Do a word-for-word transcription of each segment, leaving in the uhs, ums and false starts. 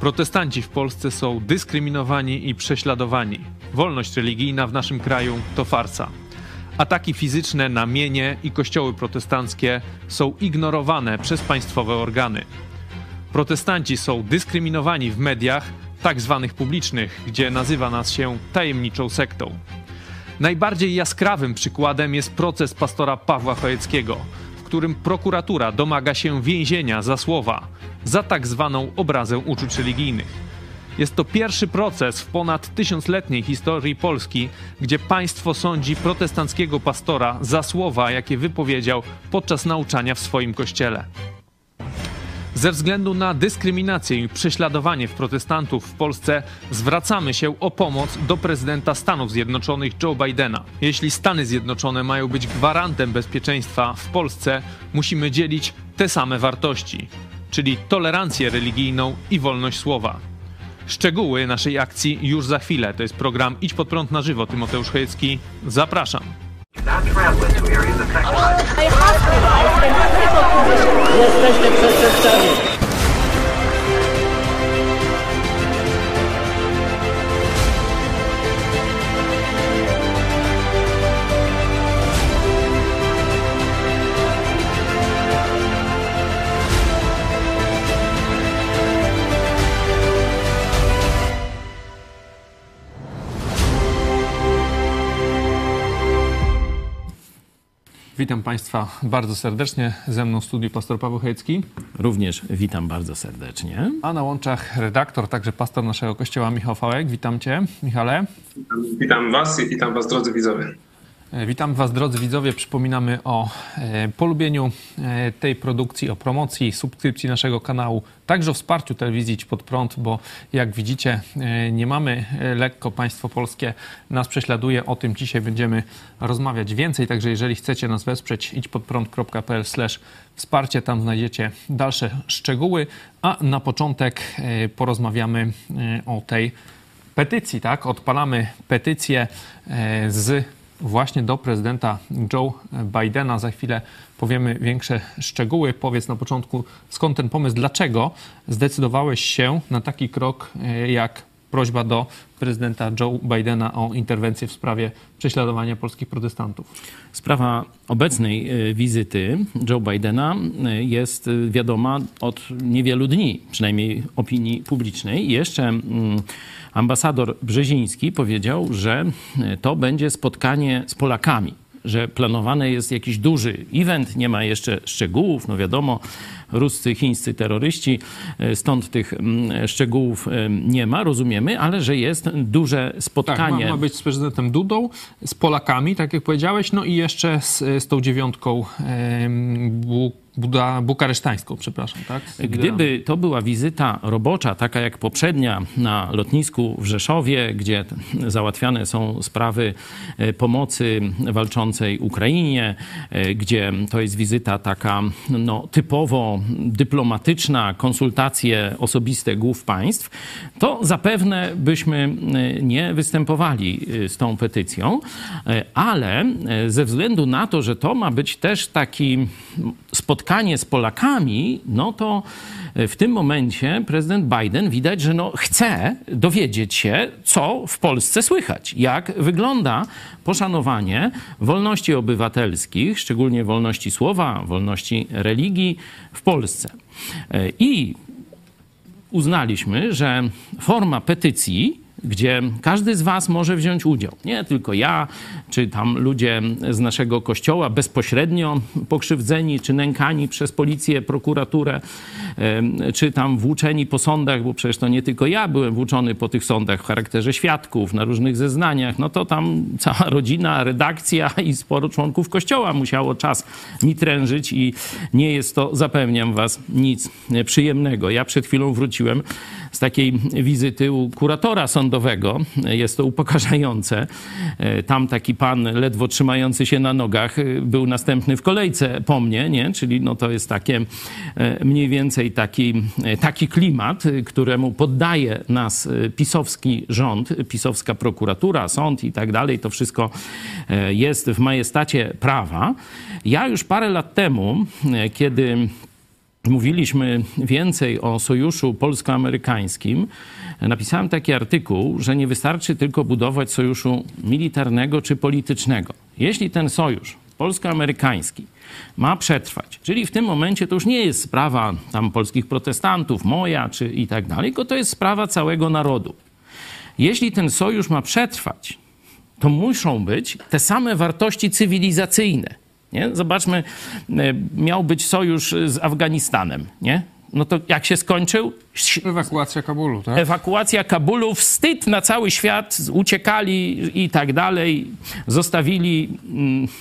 Protestanci w Polsce są dyskryminowani i prześladowani. Wolność religijna w naszym kraju to farsa. Ataki fizyczne na mienie i kościoły protestanckie są ignorowane przez państwowe organy. Protestanci są dyskryminowani w mediach, tak zwanych publicznych, gdzie nazywa nas się tajemniczą sektą. Najbardziej jaskrawym przykładem jest proces pastora Pawła Chojeckiego, w którym prokuratura domaga się więzienia za słowa, za tak zwaną obrazę uczuć religijnych. Jest to pierwszy proces w ponad tysiącletniej historii Polski, gdzie państwo sądzi protestanckiego pastora za słowa, jakie wypowiedział podczas nauczania w swoim kościele. Ze względu na dyskryminację i prześladowanie protestantów w Polsce zwracamy się o pomoc do prezydenta Stanów Zjednoczonych Joe Bidena. Jeśli Stany Zjednoczone mają być gwarantem bezpieczeństwa w Polsce, musimy dzielić te same wartości, czyli tolerancję religijną i wolność słowa. Szczegóły naszej akcji już za chwilę. To jest program Idź Pod Prąd na żywo. Mateusz Chojecki. Zapraszam. Jesteśmy przestępcami. Witam Państwa bardzo serdecznie. Ze mną w studiu pastor Paweł Hejczki. Również witam bardzo serdecznie. A na łączach redaktor, także pastor naszego kościoła Michał Fałek. Witam Cię, Michale. Witam Was i witam Was, drodzy widzowie. Witam Was, drodzy widzowie. Przypominamy o polubieniu tej produkcji, o promocji, subskrypcji naszego kanału, także o wsparciu telewizji Idź Pod Prąd, bo jak widzicie, nie mamy lekko. Państwo polskie nas prześladuje. O tym dzisiaj będziemy rozmawiać więcej. Także jeżeli chcecie nas wesprzeć, idź pod prąd kropka p l slash wsparcie. Tam znajdziecie dalsze szczegóły. A na początek porozmawiamy o tej petycji. Tak? Odpalamy petycję z właśnie do prezydenta Joe Bidena. Za chwilę powiemy większe szczegóły. Powiedz na początku, skąd ten pomysł, dlaczego zdecydowałeś się na taki krok jak prośba do prezydenta Joe Bidena o interwencję w sprawie prześladowania polskich protestantów. Sprawa obecnej wizyty Joe Bidena jest wiadoma od niewielu dni, przynajmniej opinii publicznej. Jeszcze ambasador Brzeziński powiedział, że to będzie spotkanie z Polakami, że planowany jest jakiś duży event, nie ma jeszcze szczegółów, no wiadomo, ruscy, chińscy terroryści, stąd tych szczegółów nie ma, rozumiemy, ale że jest duże spotkanie. Tak, ma, ma być z prezydentem Dudą, z Polakami, tak jak powiedziałeś, no i jeszcze z, z tą dziewiątką bu, buda, bukaresztańską, przepraszam. Tak? Gdyby to była wizyta robocza, taka jak poprzednia na lotnisku w Rzeszowie, gdzie załatwiane są sprawy pomocy walczącej Ukrainie, gdzie to jest wizyta taka no, typowo dyplomatyczna, konsultacje osobiste głów państw, to zapewne byśmy nie występowali z tą petycją, ale ze względu na to, że to ma być też takie spotkanie z Polakami, no to w tym momencie prezydent Biden widać, że no chce dowiedzieć się, co w Polsce słychać, jak wygląda poszanowanie wolności obywatelskich, szczególnie wolności słowa, wolności religii w Polsce. I uznaliśmy, że forma petycji, gdzie każdy z was może wziąć udział. Nie tylko ja, czy tam ludzie z naszego kościoła bezpośrednio pokrzywdzeni, czy nękani przez policję, prokuraturę, czy tam włóczeni po sądach, bo przecież to nie tylko ja byłem włóczony po tych sądach w charakterze świadków, na różnych zeznaniach. No to tam cała rodzina, redakcja i sporo członków kościoła musiało czas mi trężyć i nie jest to, zapewniam was, nic przyjemnego. Ja przed chwilą wróciłem z takiej wizyty u kuratora sądowego. Jest to upokarzające. Tam taki pan ledwo trzymający się na nogach był następny w kolejce po mnie, nie? Czyli no to jest takie mniej więcej taki, taki klimat, któremu poddaje nas pisowski rząd, pisowska prokuratura, sąd i tak dalej. To wszystko jest w majestacie prawa. Ja już parę lat temu, kiedy mówiliśmy więcej o sojuszu polsko-amerykańskim, napisałem taki artykuł, że nie wystarczy tylko budować sojuszu militarnego czy politycznego. Jeśli ten sojusz polsko-amerykański ma przetrwać, czyli w tym momencie to już nie jest sprawa tam polskich protestantów, moja czy i tak dalej, tylko to jest sprawa całego narodu. Jeśli ten sojusz ma przetrwać, to muszą być te same wartości cywilizacyjne. Nie? Zobaczmy, miał być sojusz z Afganistanem, nie? No to jak się skończył? Ewakuacja Kabulu, tak? Ewakuacja Kabulu, wstyd na cały świat, uciekali i tak dalej, zostawili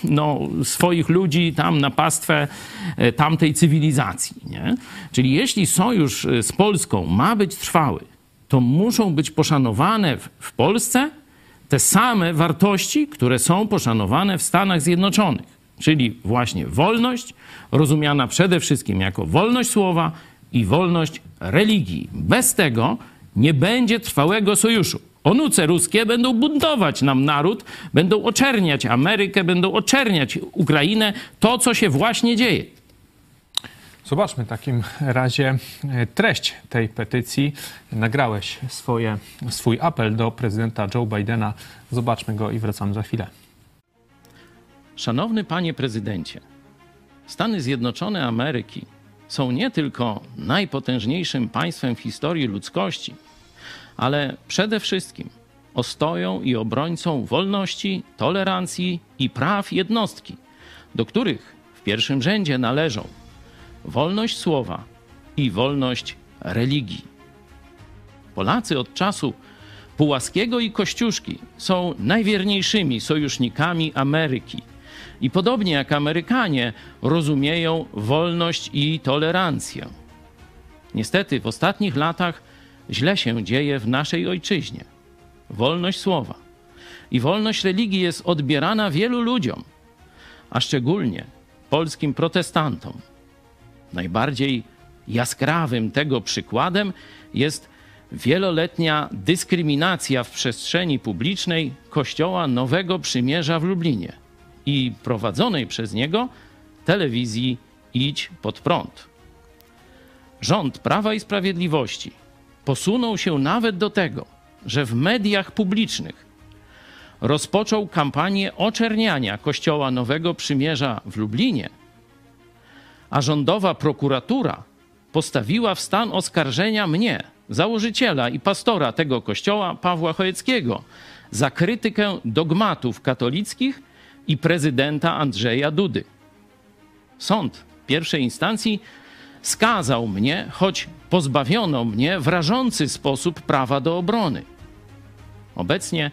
no, swoich ludzi tam na pastwę tamtej cywilizacji, nie? Czyli jeśli sojusz z Polską ma być trwały, to muszą być poszanowane w Polsce te same wartości, które są poszanowane w Stanach Zjednoczonych. Czyli właśnie wolność, rozumiana przede wszystkim jako wolność słowa i wolność religii. Bez tego nie będzie trwałego sojuszu. Onuce ruskie będą buntować nam naród, będą oczerniać Amerykę, będą oczerniać Ukrainę. To, co się właśnie dzieje. Zobaczmy w takim razie treść tej petycji. Nagrałeś swoje, swój apel do prezydenta Joe Bidena. Zobaczmy go i wracamy za chwilę. Szanowny panie prezydencie, Stany Zjednoczone Ameryki są nie tylko najpotężniejszym państwem w historii ludzkości, ale przede wszystkim ostoją i obrońcą wolności, tolerancji i praw jednostki, do których w pierwszym rzędzie należą wolność słowa i wolność religii. Polacy od czasu Pułaskiego i Kościuszki są najwierniejszymi sojusznikami Ameryki. I podobnie jak Amerykanie rozumieją wolność i tolerancję. Niestety w ostatnich latach źle się dzieje w naszej ojczyźnie. Wolność słowa i wolność religii jest odbierana wielu ludziom, a szczególnie polskim protestantom. Najbardziej jaskrawym tego przykładem jest wieloletnia dyskryminacja w przestrzeni publicznej Kościoła Nowego Przymierza w Lublinie i prowadzonej przez niego telewizji Idź Pod Prąd. Rząd Prawa i Sprawiedliwości posunął się nawet do tego, że w mediach publicznych rozpoczął kampanię oczerniania Kościoła Nowego Przymierza w Lublinie, a rządowa prokuratura postawiła w stan oskarżenia mnie, założyciela i pastora tego kościoła, Pawła Chojeckiego, za krytykę dogmatów katolickich i prezydenta Andrzeja Dudy. Sąd pierwszej instancji skazał mnie, choć pozbawiono mnie w rażący sposób prawa do obrony. Obecnie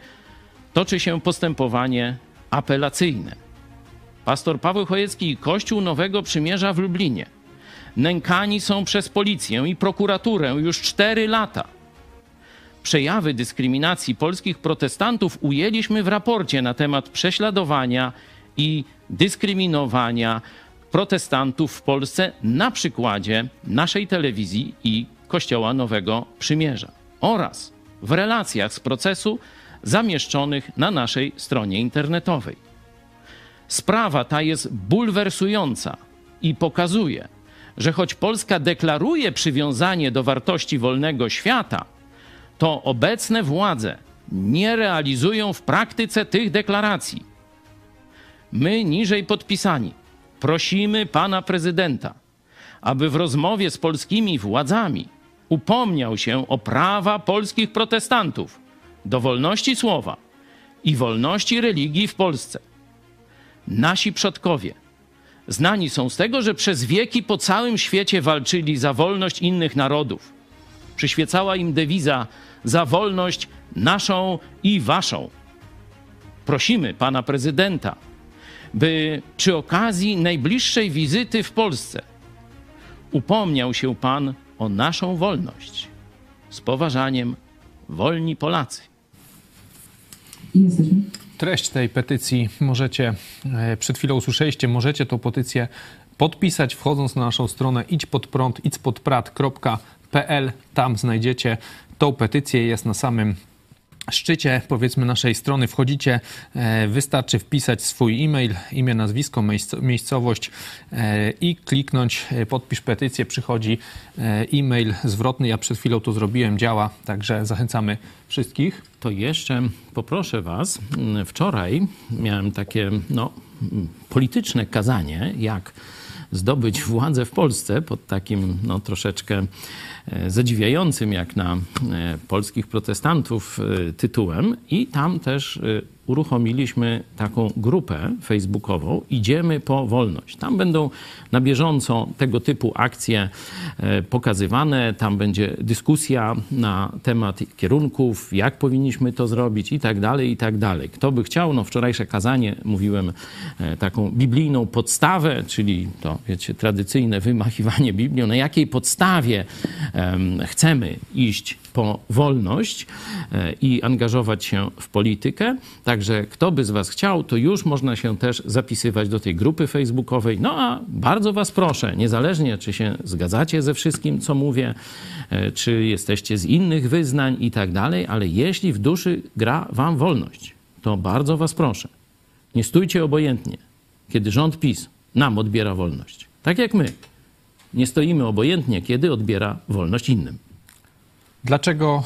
toczy się postępowanie apelacyjne. Pastor Paweł Chojecki i Kościół Nowego Przymierza w Lublinie nękani są przez policję i prokuraturę już cztery lata. Przejawy dyskryminacji polskich protestantów ujęliśmy w raporcie na temat prześladowania i dyskryminowania protestantów w Polsce na przykładzie naszej telewizji i Kościoła Nowego Przymierza oraz w relacjach z procesu zamieszczonych na naszej stronie internetowej. Sprawa ta jest bulwersująca i pokazuje, że choć Polska deklaruje przywiązanie do wartości wolnego świata, to obecne władze nie realizują w praktyce tych deklaracji. My niżej podpisani prosimy pana prezydenta, aby w rozmowie z polskimi władzami upomniał się o prawa polskich protestantów do wolności słowa i wolności religii w Polsce. Nasi przodkowie znani są z tego, że przez wieki po całym świecie walczyli za wolność innych narodów. Przyświecała im dewiza za wolność naszą i waszą. Prosimy pana prezydenta, by przy okazji najbliższej wizyty w Polsce upomniał się pan o naszą wolność. Z poważaniem, Wolni Polacy. Jesteśmy. Treść tej petycji możecie, przed chwilą usłyszeliście, możecie tą petycję podpisać, wchodząc na naszą stronę idźpodprąd, idźpodprad kropka pl. Tam znajdziecie tą petycję, jest na samym szczycie, powiedzmy, naszej strony wchodzicie, wystarczy wpisać swój e-mail, imię, nazwisko, miejscowość i kliknąć podpisz petycję, przychodzi e-mail zwrotny. Ja przed chwilą to zrobiłem, działa, także zachęcamy wszystkich. To jeszcze poproszę was, wczoraj miałem takie no, polityczne kazanie, jak zdobyć władzę w Polsce pod takim no, troszeczkę zadziwiającym jak na polskich protestantów tytułem i tam też uruchomiliśmy taką grupę facebookową Idziemy po wolność. Tam będą na bieżąco tego typu akcje pokazywane, tam będzie dyskusja na temat kierunków, jak powinniśmy to zrobić i tak dalej, i tak dalej. Kto by chciał, no wczorajsze kazanie, mówiłem taką biblijną podstawę, czyli to, wiecie, tradycyjne wymachiwanie Biblią, na jakiej podstawie chcemy iść po wolność i angażować się w politykę. Także kto by z was chciał, to już można się też zapisywać do tej grupy facebookowej. No a bardzo was proszę, niezależnie czy się zgadzacie ze wszystkim, co mówię, czy jesteście z innych wyznań i tak dalej, ale jeśli w duszy gra wam wolność, to bardzo was proszę, nie stójcie obojętnie, kiedy rząd PiS nam odbiera wolność. Tak jak my nie stoimy obojętnie, kiedy odbiera wolność innym. Dlaczego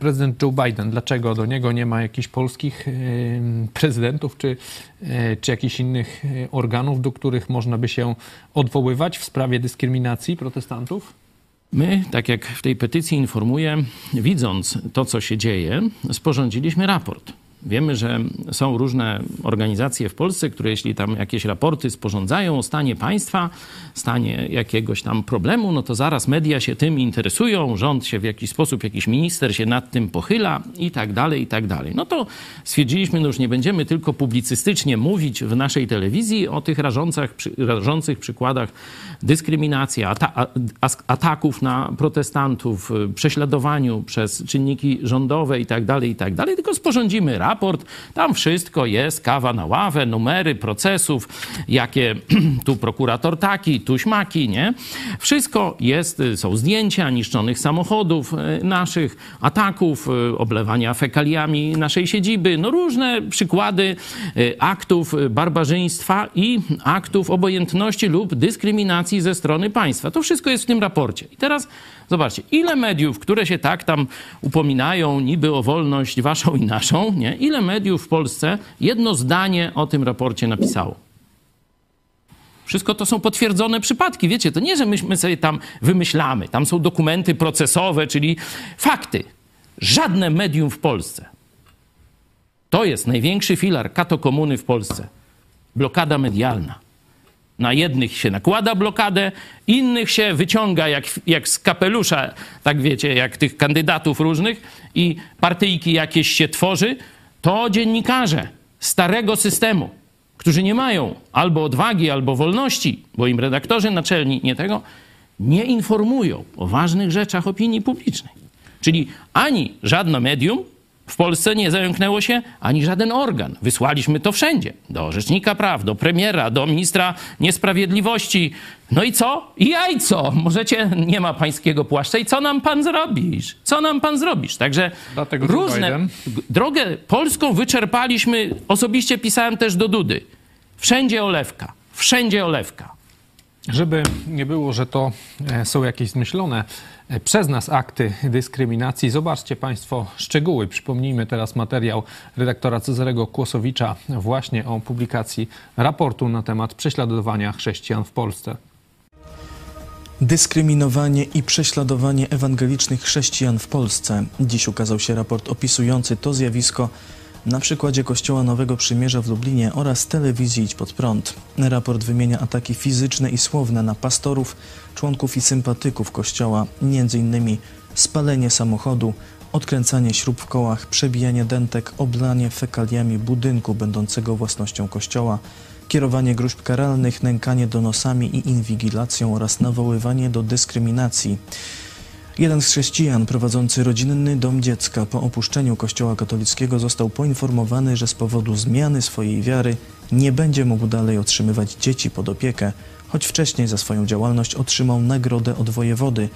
prezydent Joe Biden, dlaczego do niego nie ma jakichś polskich prezydentów czy, czy jakichś innych organów, do których można by się odwoływać w sprawie dyskryminacji protestantów? My, tak jak w tej petycji informuję, widząc to, co się dzieje, sporządziliśmy raport. Wiemy, że są różne organizacje w Polsce, które jeśli tam jakieś raporty sporządzają o stanie państwa, stanie jakiegoś tam problemu, no to zaraz media się tym interesują, rząd się w jakiś sposób, jakiś minister się nad tym pochyla i tak dalej, i tak dalej. No to stwierdziliśmy, no już nie będziemy tylko publicystycznie mówić w naszej telewizji o tych rażących, rażących przykładach dyskryminacji, ataków na protestantów, prześladowaniu przez czynniki rządowe i tak dalej, i tak dalej, tylko sporządzimy raport. Raport. Tam wszystko jest, kawa na ławę, numery procesów, jakie tu prokurator taki, tu śmaki, nie? Wszystko jest, są zdjęcia niszczonych samochodów naszych, ataków, oblewania fekaliami naszej siedziby, no różne przykłady aktów barbarzyństwa i aktów obojętności lub dyskryminacji ze strony państwa. To wszystko jest w tym raporcie. I teraz zobaczcie, ile mediów, które się tak tam upominają niby o wolność waszą i naszą, nie? Ile mediów w Polsce jedno zdanie o tym raporcie napisało? Wszystko to są potwierdzone przypadki. Wiecie, to nie, że myśmy sobie tam wymyślamy. Tam są dokumenty procesowe, czyli fakty. Żadne medium w Polsce. To jest największy filar katokomuny w Polsce. Blokada medialna. Na jednych się nakłada blokadę, innych się wyciąga jak, jak z kapelusza, tak wiecie, jak tych kandydatów różnych i partyjki jakieś się tworzy, to dziennikarze starego systemu, którzy nie mają albo odwagi, albo wolności, bo im redaktorzy naczelni nie tego, nie informują o ważnych rzeczach opinii publicznej. Czyli ani żadne medium w Polsce nie zająknęło się ani żaden organ. Wysłaliśmy to wszędzie. Do rzecznika praw, do premiera, do ministra niesprawiedliwości. No i co? I jaj co? Możecie, nie ma pańskiego płaszcza i co nam pan zrobisz? Co nam pan zrobisz? Także dlatego różne... Drogę polską wyczerpaliśmy, osobiście pisałem też do Dudy. Wszędzie olewka. Wszędzie olewka. Żeby nie było, że to są jakieś zmyślone przez nas akty dyskryminacji. Zobaczcie Państwo szczegóły. Przypomnijmy teraz materiał redaktora Cezarego Kłosowicza właśnie o publikacji raportu na temat prześladowania chrześcijan w Polsce. Dyskryminowanie i prześladowanie ewangelicznych chrześcijan w Polsce. Dziś ukazał się raport opisujący to zjawisko na przykładzie Kościoła Nowego Przymierza w Lublinie oraz telewizji Idź Pod Prąd. Raport wymienia ataki fizyczne i słowne na pastorów, członków i sympatyków Kościoła, między innymi spalenie samochodu, odkręcanie śrub w kołach, przebijanie dentek, oblanie fekaliami budynku będącego własnością Kościoła, kierowanie gróźb karalnych, nękanie donosami i inwigilacją oraz nawoływanie do dyskryminacji. Jeden z chrześcijan prowadzący rodzinny dom dziecka po opuszczeniu Kościoła katolickiego został poinformowany, że z powodu zmiany swojej wiary nie będzie mógł dalej otrzymywać dzieci pod opiekę, choć wcześniej za swoją działalność otrzymał nagrodę od wojewody.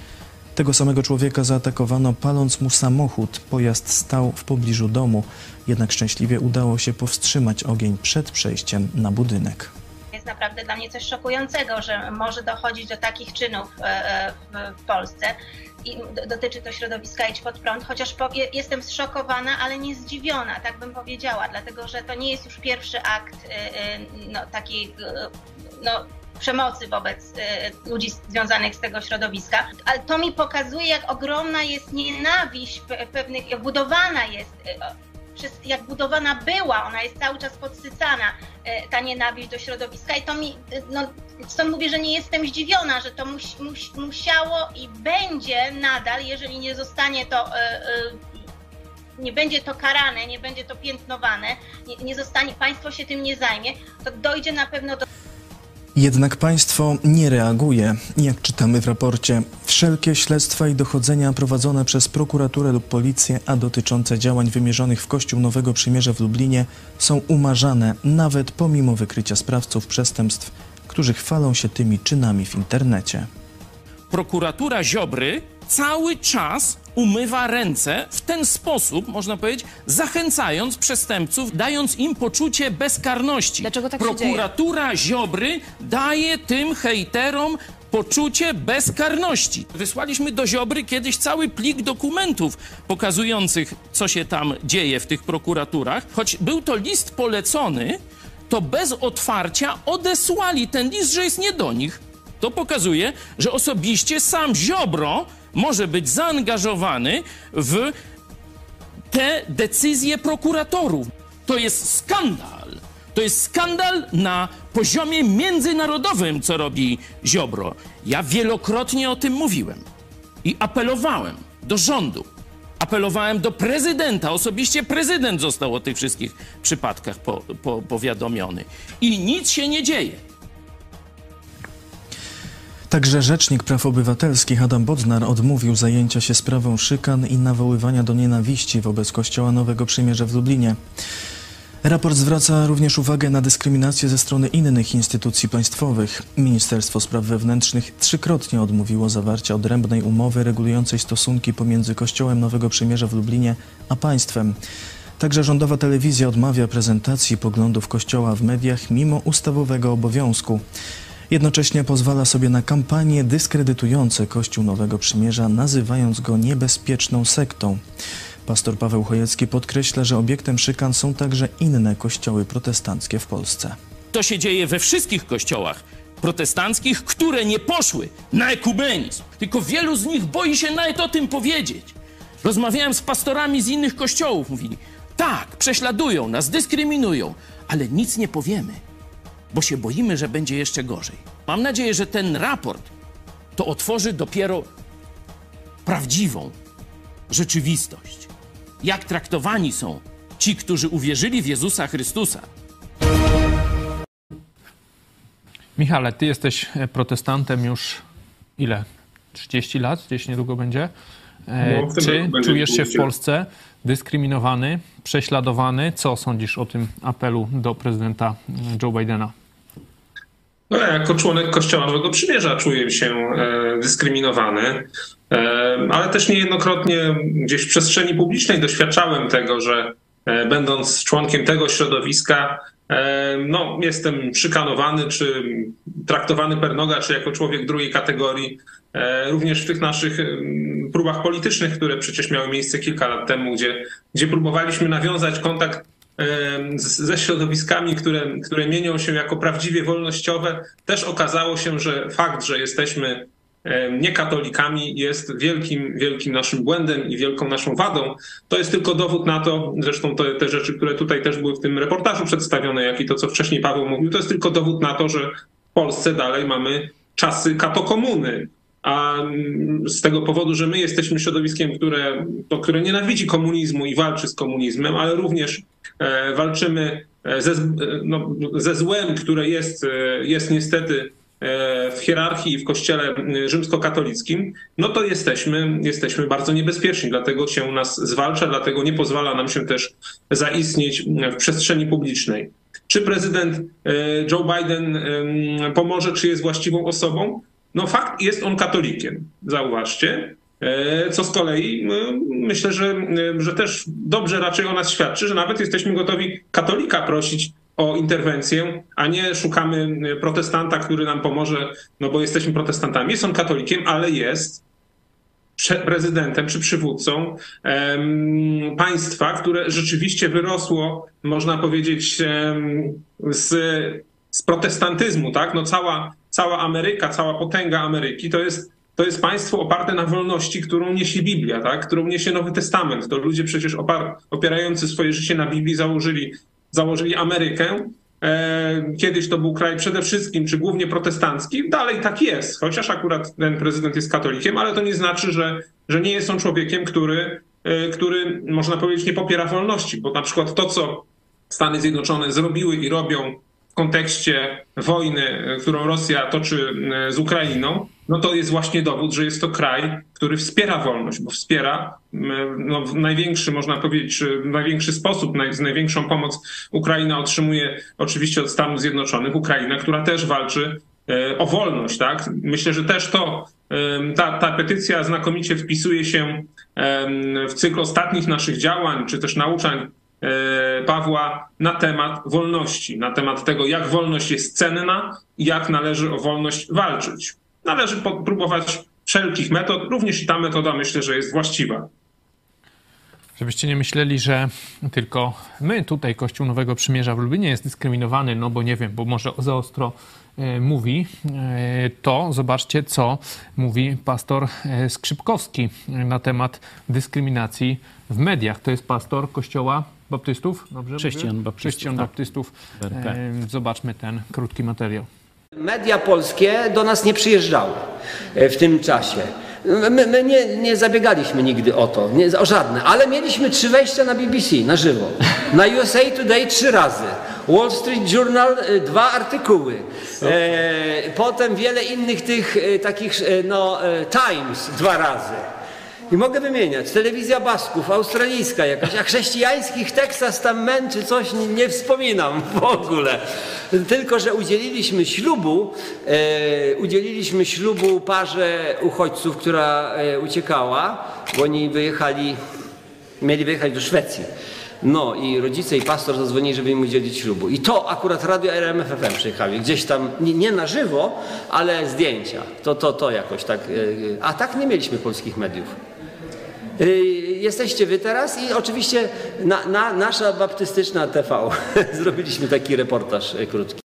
Tego samego człowieka zaatakowano, paląc mu samochód. Pojazd stał w pobliżu domu, jednak szczęśliwie udało się powstrzymać ogień przed przejściem na budynek. Jest naprawdę dla mnie coś szokującego, że może dochodzić do takich czynów w Polsce. I dotyczy to środowiska Idź Pod Prąd, chociaż powie, jestem zszokowana, ale nie zdziwiona, tak bym powiedziała, dlatego że to nie jest już pierwszy akt no, takiej no, przemocy wobec ludzi związanych z tego środowiska. Ale to mi pokazuje, jak ogromna jest nienawiść pewnych, jak budowana jest, jak budowana była, ona jest cały czas podsycana, ta nienawiść do środowiska. I to mi, no, stąd mówię, że nie jestem zdziwiona, że to mus, mus, musiało i będzie nadal, jeżeli nie zostanie to, nie będzie to karane, nie będzie to piętnowane, nie, nie zostanie, państwo się tym nie zajmie, to dojdzie na pewno do... Jednak państwo nie reaguje. Jak czytamy w raporcie, wszelkie śledztwa i dochodzenia prowadzone przez prokuraturę lub policję, a dotyczące działań wymierzonych w Kościół Nowego Przymierza w Lublinie są umarzane, nawet pomimo wykrycia sprawców przestępstw, którzy chwalą się tymi czynami w internecie. Prokuratura Ziobry cały czas umywa ręce w ten sposób, można powiedzieć, zachęcając przestępców, dając im poczucie bezkarności. Dlaczego tak się dzieje? Prokuratura Ziobry daje tym hejterom poczucie bezkarności. Wysłaliśmy do Ziobry kiedyś cały plik dokumentów pokazujących, co się tam dzieje w tych prokuraturach. Choć był to list polecony, to bez otwarcia odesłali ten list, że jest nie do nich. To pokazuje, że osobiście sam Ziobro może być zaangażowany w te decyzje prokuratorów. To jest skandal. To jest skandal na poziomie międzynarodowym, co robi Ziobro. Ja wielokrotnie o tym mówiłem i apelowałem do rządu. Apelowałem do prezydenta. Osobiście prezydent został o tych wszystkich przypadkach po, po, powiadomiony. I nic się nie dzieje. Także rzecznik praw obywatelskich Adam Bodnar odmówił zajęcia się sprawą szykan i nawoływania do nienawiści wobec Kościoła Nowego Przymierza w Lublinie. Raport zwraca również uwagę na dyskryminację ze strony innych instytucji państwowych. Ministerstwo Spraw Wewnętrznych trzykrotnie odmówiło zawarcia odrębnej umowy regulującej stosunki pomiędzy Kościołem Nowego Przymierza w Lublinie a państwem. Także rządowa telewizja odmawia prezentacji poglądów Kościoła w mediach mimo ustawowego obowiązku. Jednocześnie pozwala sobie na kampanie dyskredytujące Kościół Nowego Przymierza, nazywając go niebezpieczną sektą. Pastor Paweł Chojecki podkreśla, że obiektem szykan są także inne kościoły protestanckie w Polsce. To się dzieje we wszystkich kościołach protestanckich, które nie poszły na ekumenizm. Tylko wielu z nich boi się nawet o tym powiedzieć. Rozmawiałem z pastorami z innych kościołów, mówili, tak, prześladują nas, dyskryminują, ale nic nie powiemy, bo się boimy, że będzie jeszcze gorzej. Mam nadzieję, że ten raport to otworzy dopiero prawdziwą rzeczywistość. Jak traktowani są ci, którzy uwierzyli w Jezusa Chrystusa. Michale, ty jesteś protestantem już ile? trzydzieści lat? Gdzieś niedługo będzie. No, Czy czujesz się w Polsce dyskryminowany, prześladowany? Co sądzisz o tym apelu do prezydenta Joe Bidena? No, ja jako członek Kościoła Nowego Przymierza czuję się dyskryminowany, ale też niejednokrotnie gdzieś w przestrzeni publicznej doświadczałem tego, że będąc członkiem tego środowiska, no, jestem szykanowany czy traktowany per noga, czy jako człowiek drugiej kategorii, również w tych naszych próbach politycznych, które przecież miały miejsce kilka lat temu, gdzie, gdzie próbowaliśmy nawiązać kontakt z, ze środowiskami, które, które mienią się jako prawdziwie wolnościowe, też okazało się, że fakt, że jesteśmy niekatolikami, jest wielkim, wielkim naszym błędem i wielką naszą wadą. To jest tylko dowód na to, zresztą te, te rzeczy, które tutaj też były w tym reportażu przedstawione, jak i to, co wcześniej Paweł mówił, to jest tylko dowód na to, że w Polsce dalej mamy czasy katokomuny. A z tego powodu, że my jesteśmy środowiskiem, które, to, które nienawidzi komunizmu i walczy z komunizmem, ale również e, walczymy ze, no, ze złem, które jest, jest niestety e, w hierarchii w kościele rzymskokatolickim, no to jesteśmy, jesteśmy bardzo niebezpieczni. Dlatego się nas zwalcza, dlatego nie pozwala nam się też zaistnieć w przestrzeni publicznej. Czy prezydent e, Joe Biden e, pomoże, czy jest właściwą osobą? No fakt, jest on katolikiem, zauważcie, co z kolei myślę, że, że też dobrze raczej o nas świadczy, że nawet jesteśmy gotowi katolika prosić o interwencję, a nie szukamy protestanta, który nam pomoże, no bo jesteśmy protestantami. Jest on katolikiem, ale jest prezydentem czy przywódcą em, państwa, które rzeczywiście wyrosło, można powiedzieć, em, z, z protestantyzmu, tak? No cała, cała Ameryka, cała potęga Ameryki to jest, to jest państwo oparte na wolności, którą niesie Biblia, tak? Którą niesie Nowy Testament. To ludzie przecież opar, opierający swoje życie na Biblii założyli, założyli Amerykę. Kiedyś to był kraj przede wszystkim, czy głównie protestancki. Dalej tak jest, chociaż akurat ten prezydent jest katolikiem, ale to nie znaczy, że, że nie jest on człowiekiem, który, który, można powiedzieć, nie popiera wolności. Bo na przykład to, co Stany Zjednoczone zrobiły i robią w kontekście wojny, którą Rosja toczy z Ukrainą, no to jest właśnie dowód, że jest to kraj, który wspiera wolność, bo wspiera no, w największy, można powiedzieć, w największy sposób, naj, z największą pomoc Ukraina otrzymuje oczywiście od Stanów Zjednoczonych, Ukraina, która też walczy e, o wolność, tak? Myślę, że też to, e, ta, ta petycja znakomicie wpisuje się e, w cykl ostatnich naszych działań, czy też nauczań Pawła na temat wolności, na temat tego, jak wolność jest cenna i jak należy o wolność walczyć. Należy próbować wszelkich metod, również i ta metoda, myślę, że jest właściwa. Żebyście nie myśleli, że tylko my tutaj, Kościół Nowego Przymierza w Lublinie jest dyskryminowany, no bo nie wiem, bo może za ostro mówi, to zobaczcie, co mówi pastor Skrzypkowski na temat dyskryminacji w mediach. To jest pastor Kościoła Baptystów? Dobrze Chrześcijan Baptystów. Chrześcijan Baptystów. Tak. Zobaczmy ten krótki materiał. Media polskie do nas nie przyjeżdżały w tym czasie. My, my nie, nie zabiegaliśmy nigdy o to, nie, o żadne, ale mieliśmy trzy wejścia na B B C na żywo, na U S A Today trzy razy, Wall Street Journal dwa artykuły, e, potem wiele innych tych takich, no, Times dwa razy. I mogę wymieniać, telewizja Basków, australijska jakaś, a chrześcijańskich Texas tam Men czy coś nie, nie wspominam w ogóle. Tylko że udzieliliśmy ślubu, e, udzieliliśmy ślubu parze uchodźców, która e, uciekała, bo oni wyjechali, mieli wyjechać do Szwecji. No i rodzice i pastor zadzwonili, żeby im udzielić ślubu. I to akurat radio R M F F M przyjechali, gdzieś tam, nie, nie na żywo, ale zdjęcia. To, to, to jakoś tak, e, a tak nie mieliśmy polskich mediów. Jesteście wy teraz i oczywiście na, na, nasza baptystyczna T V. Zrobiliśmy taki reportaż krótki.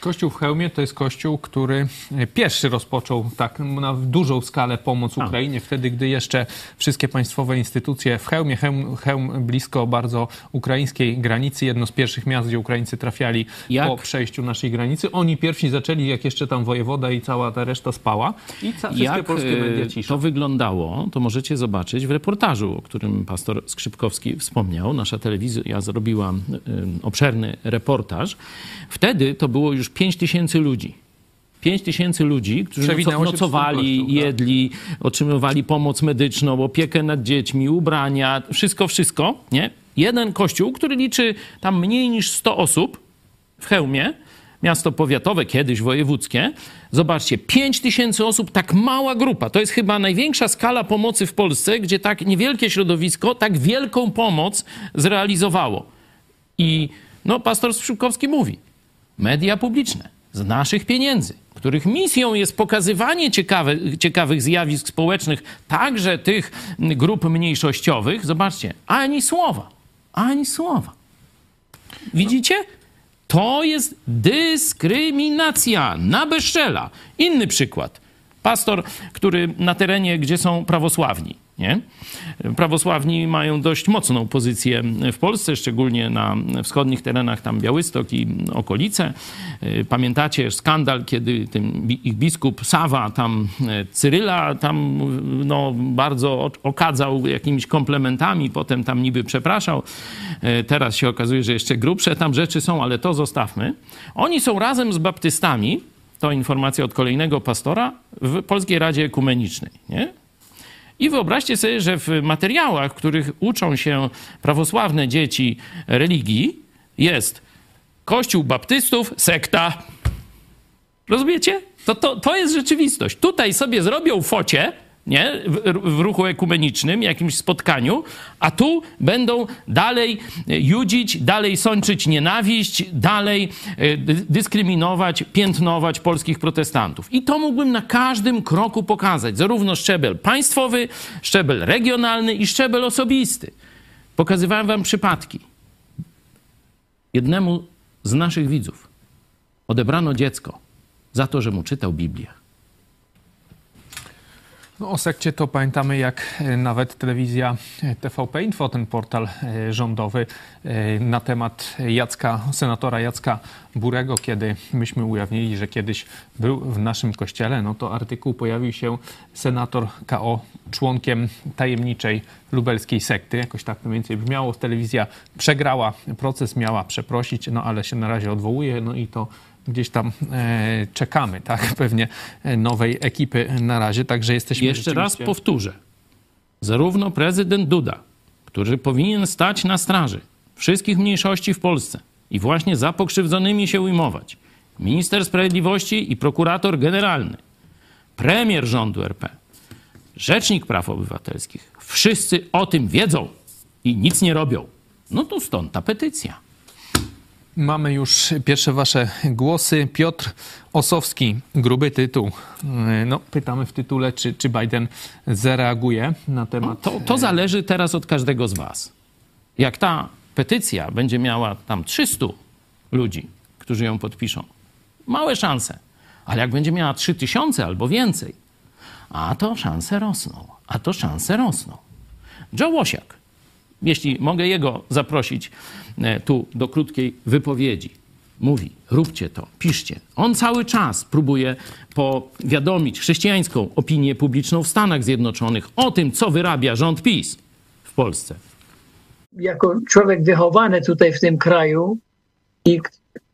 Kościół w Chełmie to jest kościół, który pierwszy rozpoczął tak na dużą skalę pomoc Ukrainie, wtedy gdy jeszcze wszystkie państwowe instytucje w Chełmie, Chełm, Chełm blisko bardzo ukraińskiej granicy, jedno z pierwszych miast, gdzie Ukraińcy trafiali jak? po przejściu naszej granicy. Oni pierwsi zaczęli, jak jeszcze tam wojewoda i cała ta reszta spała. I ca- wszystkie jak polskie media ciszą. To wyglądało, to możecie zobaczyć w reportażu, o którym pastor Skrzypkowski wspomniał. Nasza telewizja zrobiła obszerny reportaż. Wtedy to było już Pięć tysięcy ludzi. Pięć tysięcy ludzi, którzy nocowali, jedli, otrzymywali pomoc medyczną, opiekę nad dziećmi, ubrania, wszystko, wszystko. Nie? Jeden kościół, który liczy tam mniej niż sto osób w Chełmie, miasto powiatowe, kiedyś wojewódzkie. Zobaczcie, pięć tysięcy osób, tak mała grupa. To jest chyba największa skala pomocy w Polsce, gdzie tak niewielkie środowisko tak wielką pomoc zrealizowało. I no, pastor Skrzypkowski mówi, media publiczne z naszych pieniędzy, których misją jest pokazywanie ciekawe, ciekawych zjawisk społecznych, także tych grup mniejszościowych. Zobaczcie, ani słowa, ani słowa. Widzicie? To jest dyskryminacja na bezczela. Inny przykład. Pastor, który na terenie, gdzie są prawosławni. Nie? Prawosławni mają dość mocną pozycję w Polsce, szczególnie na wschodnich terenach, tam Białystok i okolice. Pamiętacie skandal, kiedy ten ich biskup Sawa, tam Cyryla, tam no, bardzo okadzał jakimiś komplementami, potem tam niby przepraszał. Teraz się okazuje, że jeszcze grubsze tam rzeczy są, ale to zostawmy. Oni są razem z baptystami, to informacja od kolejnego pastora, w Polskiej Radzie Ekumenicznej, nie? I wyobraźcie sobie, że w materiałach, w których uczą się prawosławne dzieci religii, jest Kościół Baptystów, sekta. Rozumiecie? To, to, to jest rzeczywistość. Tutaj sobie zrobią focie, nie? W, w ruchu ekumenicznym, jakimś spotkaniu, a tu będą dalej judzić, dalej sączyć nienawiść, dalej dyskryminować, piętnować polskich protestantów. I to mógłbym na każdym kroku pokazać, zarówno szczebel państwowy, szczebel regionalny i szczebel osobisty. Pokazywałem wam przypadki. Jednemu z naszych widzów odebrano dziecko za to, że mu czytał Biblię. No, o sekcie to pamiętamy, jak nawet telewizja T V P Info, ten portal rządowy, na temat Jacka, senatora Jacka Burego, kiedy myśmy ujawnili, że kiedyś był w naszym kościele, no to artykuł pojawił się: senator K O członkiem tajemniczej lubelskiej sekty. Jakoś tak mniej więcej brzmiało. Telewizja przegrała proces, miała przeprosić, no ale się na razie odwołuje, no i to gdzieś tam e, czekamy, tak? Pewnie nowej ekipy na razie, także jesteśmy... Jeszcze rzeczywiście... raz powtórzę. Zarówno prezydent Duda, który powinien stać na straży wszystkich mniejszości w Polsce i właśnie za pokrzywdzonymi się ujmować, minister sprawiedliwości i prokurator generalny, premier rządu R P, rzecznik praw obywatelskich, wszyscy o tym wiedzą i nic nie robią. No to stąd ta petycja. Mamy już pierwsze wasze głosy. Piotr Osowski, gruby tytuł. No, pytamy w tytule, czy, czy Biden zareaguje na temat... No, to, to zależy teraz od każdego z was. Jak ta petycja będzie miała tam trzystu ludzi, którzy ją podpiszą, małe szanse. Ale jak będzie miała trzy tysiące albo więcej, a to szanse rosną, a to szanse rosną. Joe Łosiak, jeśli mogę jego zaprosić tu do krótkiej wypowiedzi, mówi: róbcie to, piszcie. On cały czas próbuje powiadomić chrześcijańską opinię publiczną w Stanach Zjednoczonych o tym, co wyrabia rząd PiS w Polsce. Jako człowiek wychowany tutaj w tym kraju i,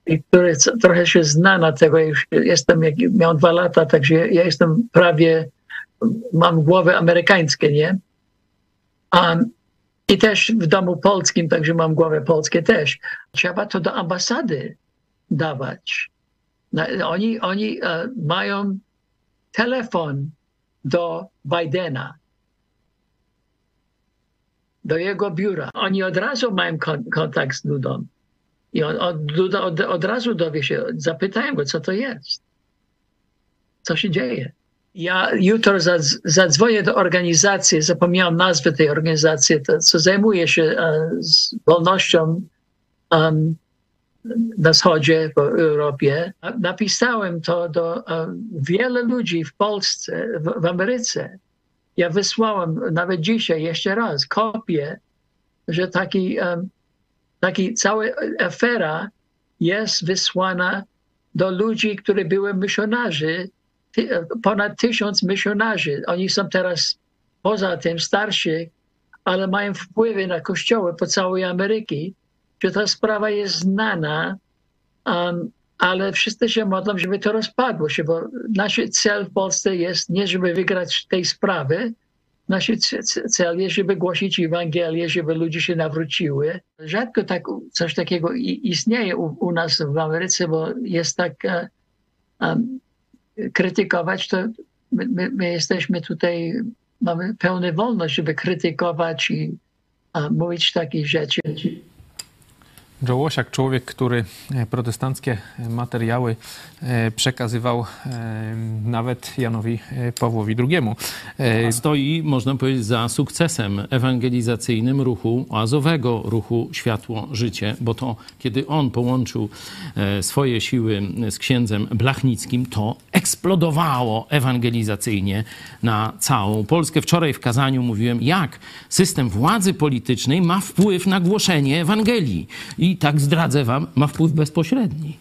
i który trochę się zna na tego, ja już jestem, miałem dwa lata, także ja jestem prawie, mam głowę amerykańskie, nie? A I też w domu polskim, także mam głowę polskie też. Trzeba to do ambasady dawać. Oni, oni e, mają telefon do Bidena, do jego biura. Oni od razu mają kon kontakt z Dudą. I on od, Duda od, od razu dowie się, zapytają go, co to jest. Co się dzieje. Ja jutro zadzwonię do organizacji, zapomniałam nazwę tej organizacji, to, co zajmuje się z wolnością um, na wschodzie, w Europie. Napisałem to do um, wielu ludzi w Polsce, w, w Ameryce. Ja wysłałem nawet dzisiaj jeszcze raz kopię, że taki, um, taki cała afera jest wysłana do ludzi, którzy były misjonarzy. Ponad tysiąc misjonarzy. Oni są teraz poza tym starsi, ale mają wpływy na kościoły po całej Ameryki, że ta sprawa jest znana, um, ale wszyscy się modlą, żeby to rozpadło się, bo nasz cel w Polsce jest nie, żeby wygrać tej sprawy. Nasz cel jest, żeby głosić Ewangelię, żeby ludzie się nawróciły. Rzadko tak, coś takiego istnieje u, u nas w Ameryce, bo jest tak... Um, krytykować, to my, my, my jesteśmy tutaj, mamy pełną wolność, żeby krytykować i a, mówić takich rzeczy. Joe Łosiak, człowiek, który protestanckie materiały przekazywał nawet Janowi Pawłowi drugiemu. A stoi, można powiedzieć, za sukcesem ewangelizacyjnym ruchu oazowego, ruchu Światło-Życie, bo to, kiedy on połączył swoje siły z księdzem Blachnickim, to eksplodowało ewangelizacyjnie na całą Polskę. Wczoraj w kazaniu mówiłem, jak system władzy politycznej ma wpływ na głoszenie Ewangelii. I I tak zdradzę wam, ma wpływ bezpośredni.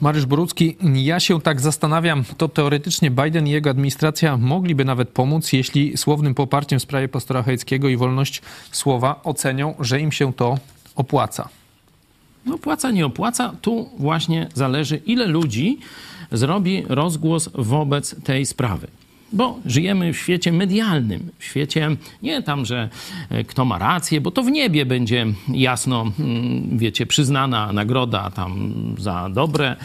Mariusz Borucki, ja się tak zastanawiam, to teoretycznie Biden i jego administracja mogliby nawet pomóc, jeśli słownym poparciem w sprawie pastora Hejckiego i wolność słowa ocenią, że im się to opłaca. No, opłaca, nie opłaca. Tu właśnie zależy, ile ludzi zrobi rozgłos wobec tej sprawy. Bo żyjemy w świecie medialnym, w świecie nie tam, że kto ma rację, bo to w niebie będzie jasno, wiecie, przyznana nagroda tam za dobre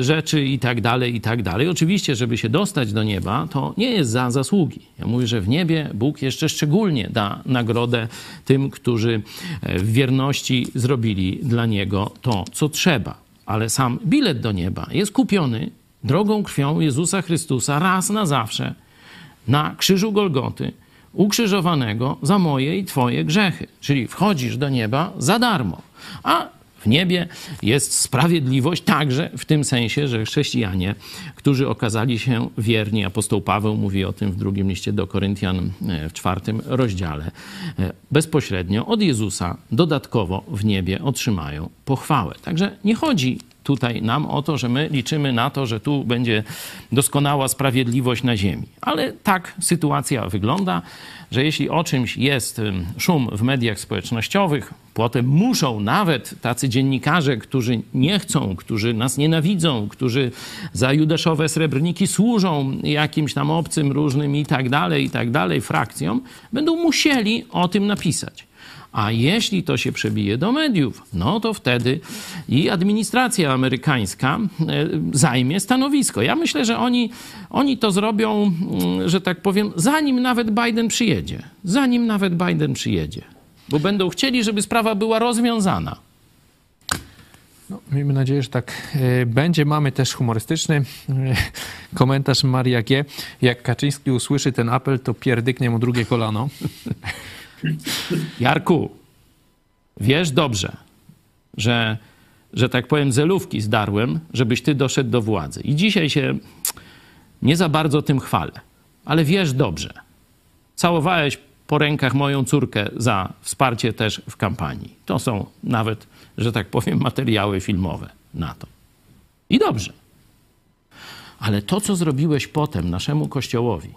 rzeczy i tak dalej, i tak dalej. Oczywiście, żeby się dostać do nieba, to nie jest za zasługi. Ja mówię, że w niebie Bóg jeszcze szczególnie da nagrodę tym, którzy w wierności zrobili dla Niego to, co trzeba. Ale sam bilet do nieba jest kupiony drogą krwią Jezusa Chrystusa raz na zawsze na krzyżu Golgoty, ukrzyżowanego za moje i twoje grzechy. Czyli wchodzisz do nieba za darmo. A w niebie jest sprawiedliwość także w tym sensie, że chrześcijanie, którzy okazali się wierni, apostoł Paweł mówi o tym w drugim liście do Koryntian w czwartym rozdziale, bezpośrednio od Jezusa dodatkowo w niebie otrzymają pochwałę. Także nie chodzi tutaj nam o to, że my liczymy na to, że tu będzie doskonała sprawiedliwość na ziemi. Ale tak sytuacja wygląda, że jeśli o czymś jest szum w mediach społecznościowych, potem muszą nawet tacy dziennikarze, którzy nie chcą, którzy nas nienawidzą, którzy za judaszowe srebrniki służą jakimś tam obcym różnym i tak dalej, i tak dalej, frakcjom, będą musieli o tym napisać. A jeśli to się przebije do mediów, no to wtedy i administracja amerykańska zajmie stanowisko. Ja myślę, że oni, oni to zrobią, że tak powiem, zanim nawet Biden przyjedzie. Zanim nawet Biden przyjedzie. Bo będą chcieli, żeby sprawa była rozwiązana. No, miejmy nadzieję, że tak będzie. Mamy też humorystyczny komentarz Maria G. Jak Kaczyński usłyszy ten apel, to pierdyknie mu drugie kolano. Jarku, wiesz dobrze, że, że tak powiem zelówki zdarłem, żebyś ty doszedł do władzy. I dzisiaj się nie za bardzo tym chwalę, ale wiesz dobrze. Całowałeś po rękach moją córkę za wsparcie też w kampanii. To są nawet, że tak powiem, materiały filmowe na to. I dobrze. Ale to, co zrobiłeś potem naszemu Kościołowi,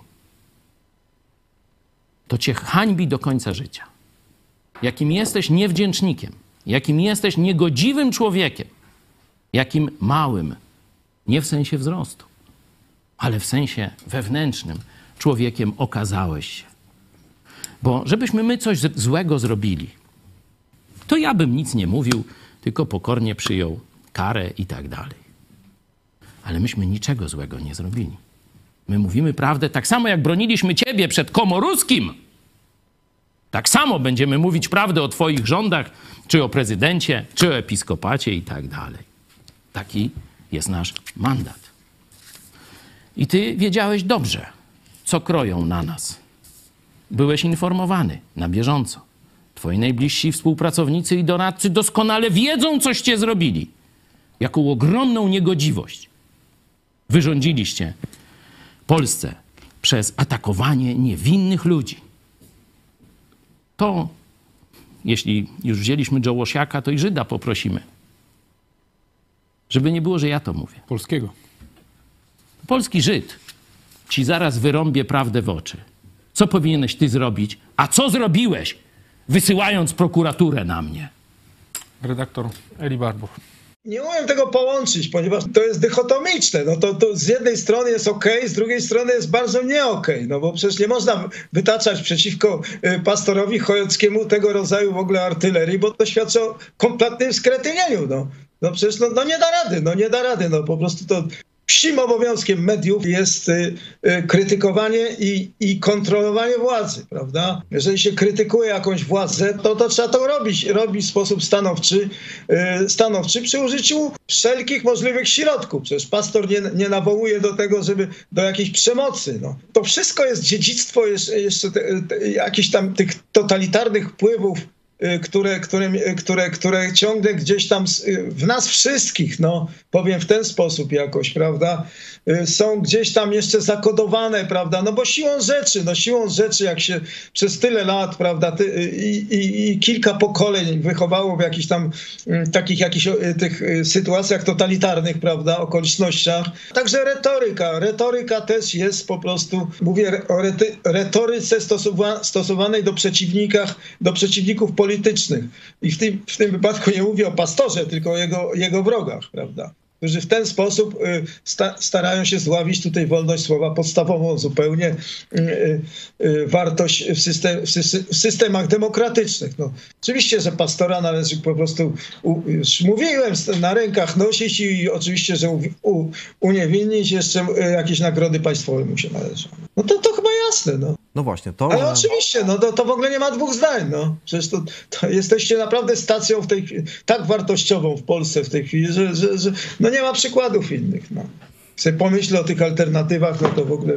to cię hańbi do końca życia. Jakim jesteś niewdzięcznikiem, jakim jesteś niegodziwym człowiekiem, jakim małym, nie w sensie wzrostu, ale w sensie wewnętrznym człowiekiem okazałeś się. Bo żebyśmy my coś złego zrobili, to ja bym nic nie mówił, tylko pokornie przyjął karę i tak dalej. Ale myśmy niczego złego nie zrobili. My mówimy prawdę tak samo, jak broniliśmy ciebie przed Komoruskim. Tak samo będziemy mówić prawdę o twoich rządach, czy o prezydencie, czy o episkopacie i tak dalej. Taki jest nasz mandat. I ty wiedziałeś dobrze, co kroją na nas. Byłeś informowany na bieżąco. Twoi najbliżsi współpracownicy i doradcy doskonale wiedzą, coście zrobili. Jaką ogromną niegodziwość wyrządziliście Polsce przez atakowanie niewinnych ludzi. To, jeśli już wzięliśmy Joe Łosiaka, to i Żyda poprosimy. Żeby nie było, że ja to mówię. Polskiego. Polski Żyd ci zaraz wyrąbie prawdę w oczy. Co powinieneś ty zrobić? A co zrobiłeś, wysyłając prokuraturę na mnie? Redaktor Eli Barbuch. Nie umiem tego połączyć, ponieważ to jest dychotomiczne. No to, to z jednej strony jest okej, okay, z drugiej strony jest bardzo nie okej. Okay. No bo przecież nie można wytaczać przeciwko pastorowi Chojeckiemu tego rodzaju w ogóle artylerii, bo to świadczy o kompletnym skretynieniu. No, no przecież no, no nie da rady, no nie da rady. No po prostu to psim obowiązkiem mediów jest y, y, krytykowanie i, i kontrolowanie władzy, prawda? Jeżeli się krytykuje jakąś władzę, to, to trzeba to robić. Robić w sposób stanowczy, y, stanowczy przy użyciu wszelkich możliwych środków. Przecież pastor nie, nie nawołuje do tego, żeby do jakiejś przemocy. No. To wszystko jest dziedzictwo jeszcze, jeszcze te, te, jakichś tam tych totalitarnych wpływów, Które, które, które, które ciągle gdzieś tam w nas wszystkich, no powiem w ten sposób jakoś, prawda, są gdzieś tam jeszcze zakodowane, prawda, no bo siłą rzeczy, no siłą rzeczy jak się przez tyle lat, prawda, ty, i, i, i kilka pokoleń wychowało w jakichś tam takich jakichś tych sytuacjach totalitarnych, prawda, okolicznościach. Także retoryka, retoryka też jest po prostu, mówię o rety, retoryce stosowa, stosowanej do przeciwnikach, do przeciwników politycznych. I w tym, w tym wypadku nie mówię o pastorze, tylko o jego, jego wrogach, prawda? którzy w ten sposób sta starają się zławić tutaj wolność słowa podstawową, zupełnie y, y, wartość w, system, w, sy w systemach demokratycznych. No, oczywiście, że pastora należy po prostu, już mówiłem, na rękach nosić i oczywiście, że u u uniewinnić, jeszcze jakieś nagrody państwowe mu się należą. No to, to chyba jasne, no. No właśnie, to... Ale oczywiście, no to, to w ogóle nie ma dwóch zdań, no. Przecież to, to jesteście naprawdę stacją w tej chwili, tak wartościową w Polsce w tej chwili, że, że, że no nie ma przykładów innych, no. Chcę pomyśleć o tych alternatywach, no to w ogóle...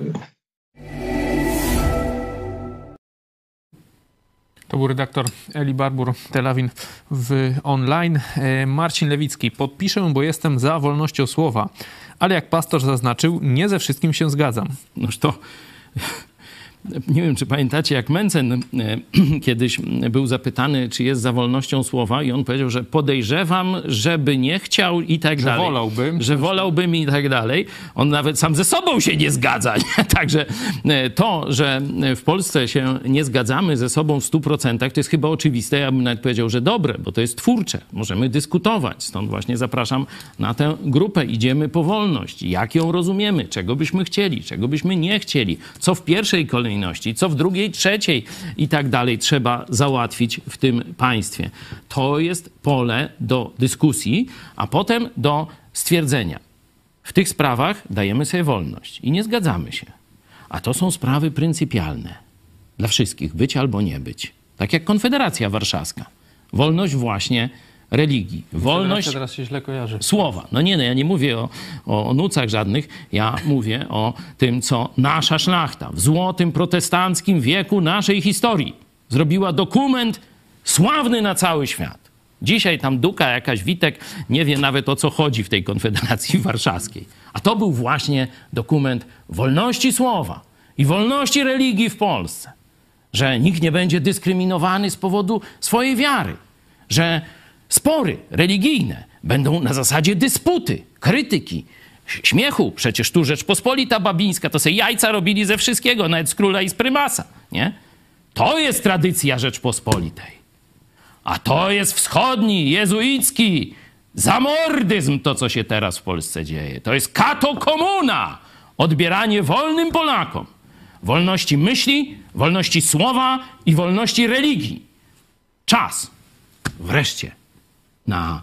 To był redaktor Eli Barbuch, Telawin w online. Marcin Lewicki. Podpiszę, bo jestem za wolnością słowa, ale jak pastor zaznaczył, nie ze wszystkim się zgadzam. Noż to... Nie wiem, czy pamiętacie, jak Mentzen kiedyś był zapytany, czy jest za wolnością słowa, i on powiedział, że podejrzewam, żeby nie chciał i tak że dalej. Wolałbym. Że wolałbym i tak dalej. On nawet sam ze sobą się nie zgadza. Także to, że w Polsce się nie zgadzamy ze sobą w stu procentach, to jest chyba oczywiste. Ja bym nawet powiedział, że dobre, bo to jest twórcze. Możemy dyskutować. Stąd właśnie zapraszam na tę grupę. Idziemy po wolność. Jak ją rozumiemy? Czego byśmy chcieli? Czego byśmy nie chcieli? Co w pierwszej kolejności? Co w drugiej, trzeciej i tak dalej trzeba załatwić w tym państwie. To jest pole do dyskusji, a potem do stwierdzenia. W tych sprawach dajemy sobie wolność i nie zgadzamy się. A to są sprawy pryncypialne dla wszystkich, być albo nie być. Tak jak Konfederacja Warszawska. Wolność właśnie religii. Wolność teraz się źle kojarzy. Słowa. No nie, no ja nie mówię o, o, o nucach żadnych, ja mówię o tym, co nasza szlachta w złotym protestanckim wieku naszej historii zrobiła dokument sławny na cały świat. Dzisiaj tam Duka, jakaś Witek nie wie nawet o co chodzi w tej Konfederacji Warszawskiej. A to był właśnie dokument wolności słowa i wolności religii w Polsce. Że nikt nie będzie dyskryminowany z powodu swojej wiary. Że spory religijne będą na zasadzie dysputy, krytyki, śmiechu. Przecież tu Rzeczpospolita Babińska to sobie jajca robili ze wszystkiego, nawet z króla i z prymasa, nie? To jest tradycja Rzeczpospolitej. A to jest wschodni, jezuicki zamordyzm, to co się teraz w Polsce dzieje. To jest katokomuna, odbieranie wolnym Polakom wolności myśli, wolności słowa i wolności religii. Czas wreszcie na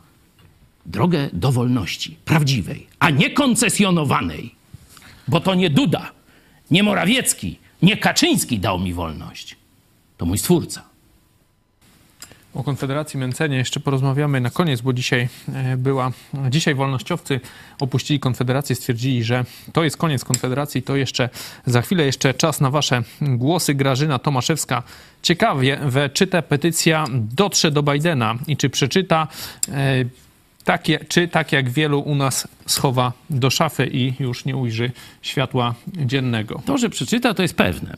drogę do wolności prawdziwej, a nie koncesjonowanej. Bo to nie Duda, nie Morawiecki, nie Kaczyński dał mi wolność. To mój Stwórca. O Konfederacji Mentzenie jeszcze porozmawiamy na koniec, bo dzisiaj była... Dzisiaj wolnościowcy opuścili Konfederację, stwierdzili, że to jest koniec Konfederacji, to jeszcze za chwilę, jeszcze czas na wasze głosy. Grażyna Tomaszewska. Ciekawie, czy ta petycja dotrze do Bidena i czy przeczyta, takie, czy tak jak wielu u nas schowa do szafy i już nie ujrzy światła dziennego. To, że przeczyta, to jest pewne.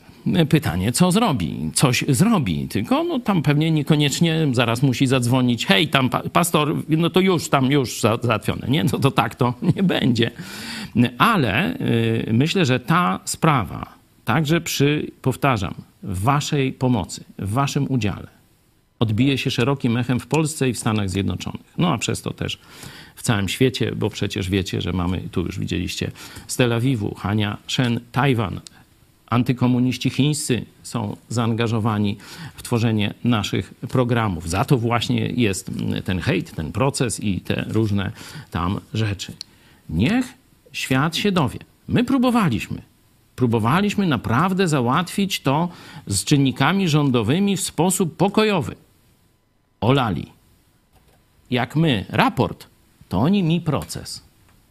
Pytanie, co zrobi? Coś zrobi, tylko no, tam pewnie niekoniecznie zaraz musi zadzwonić, hej, tam pa pastor, no to już, tam już za załatwione. Nie, no to tak to nie będzie. Ale yy, myślę, że ta sprawa, także przy, powtarzam, waszej pomocy, w waszym udziale, odbije się szerokim echem w Polsce i w Stanach Zjednoczonych. No a przez to też w całym świecie, bo przecież wiecie, że mamy, tu już widzieliście, z Tel Awiwu, Hania Shen, Tajwan. Antykomuniści chińscy są zaangażowani w tworzenie naszych programów. Za to właśnie jest ten hejt, ten proces i te różne tam rzeczy. Niech świat się dowie. My próbowaliśmy. Próbowaliśmy naprawdę załatwić to z czynnikami rządowymi w sposób pokojowy. Olali. Jak my raport, to oni mi proces,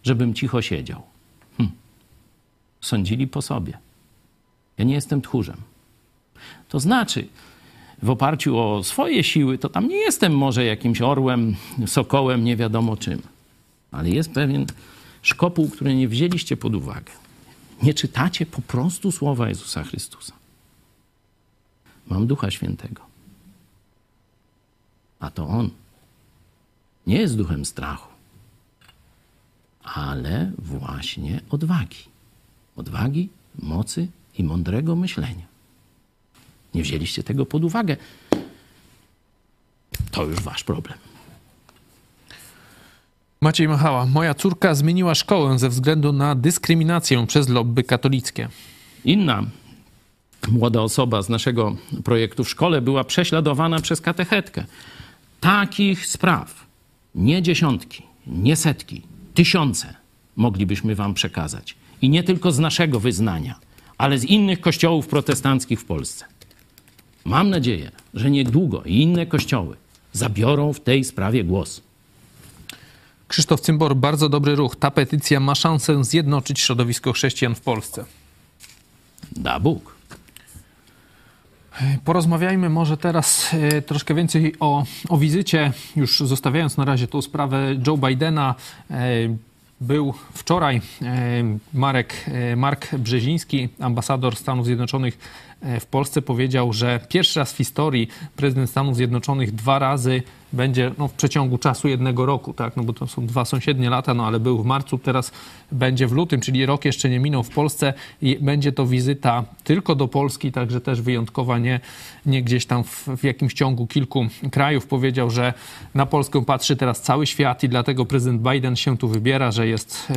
żebym cicho siedział. Hm. Sądzili po sobie. Ja nie jestem tchórzem. To znaczy, w oparciu o swoje siły, to tam nie jestem może jakimś orłem, sokołem, nie wiadomo czym. Ale jest pewien szkopuł, który nie wzięliście pod uwagę. Nie czytacie po prostu słowa Jezusa Chrystusa. Mam Ducha Świętego. A to On nie jest duchem strachu, ale właśnie odwagi. Odwagi, mocy i mądrego myślenia. Nie wzięliście tego pod uwagę. To już wasz problem. Maciej Machała. Moja córka zmieniła szkołę ze względu na dyskryminację przez lobby katolickie. Inna młoda osoba z naszego projektu w szkole była prześladowana przez katechetkę. Takich spraw, nie dziesiątki, nie setki, tysiące moglibyśmy wam przekazać. I nie tylko z naszego wyznania, ale z innych kościołów protestanckich w Polsce. Mam nadzieję, że niedługo inne kościoły zabiorą w tej sprawie głos. Krzysztof Cymbor, bardzo dobry ruch. Ta petycja ma szansę zjednoczyć środowisko chrześcijan w Polsce. Da Bóg. Porozmawiajmy może teraz troszkę więcej o, o wizycie, już zostawiając na razie tą sprawę Joe Bidena. Był wczoraj Marek, Mark Brzeziński, ambasador Stanów Zjednoczonych w Polsce, powiedział, że pierwszy raz w historii prezydent Stanów Zjednoczonych dwa razy będzie no, w przeciągu czasu jednego roku, tak? No bo to są dwa sąsiednie lata, no ale był w marcu, teraz będzie w lutym, czyli rok jeszcze nie minął w Polsce i będzie to wizyta tylko do Polski, także też wyjątkowa, nie, nie gdzieś tam w, w jakimś ciągu kilku krajów. Powiedział, że na Polskę patrzy teraz cały świat i dlatego prezydent Biden się tu wybiera, że jest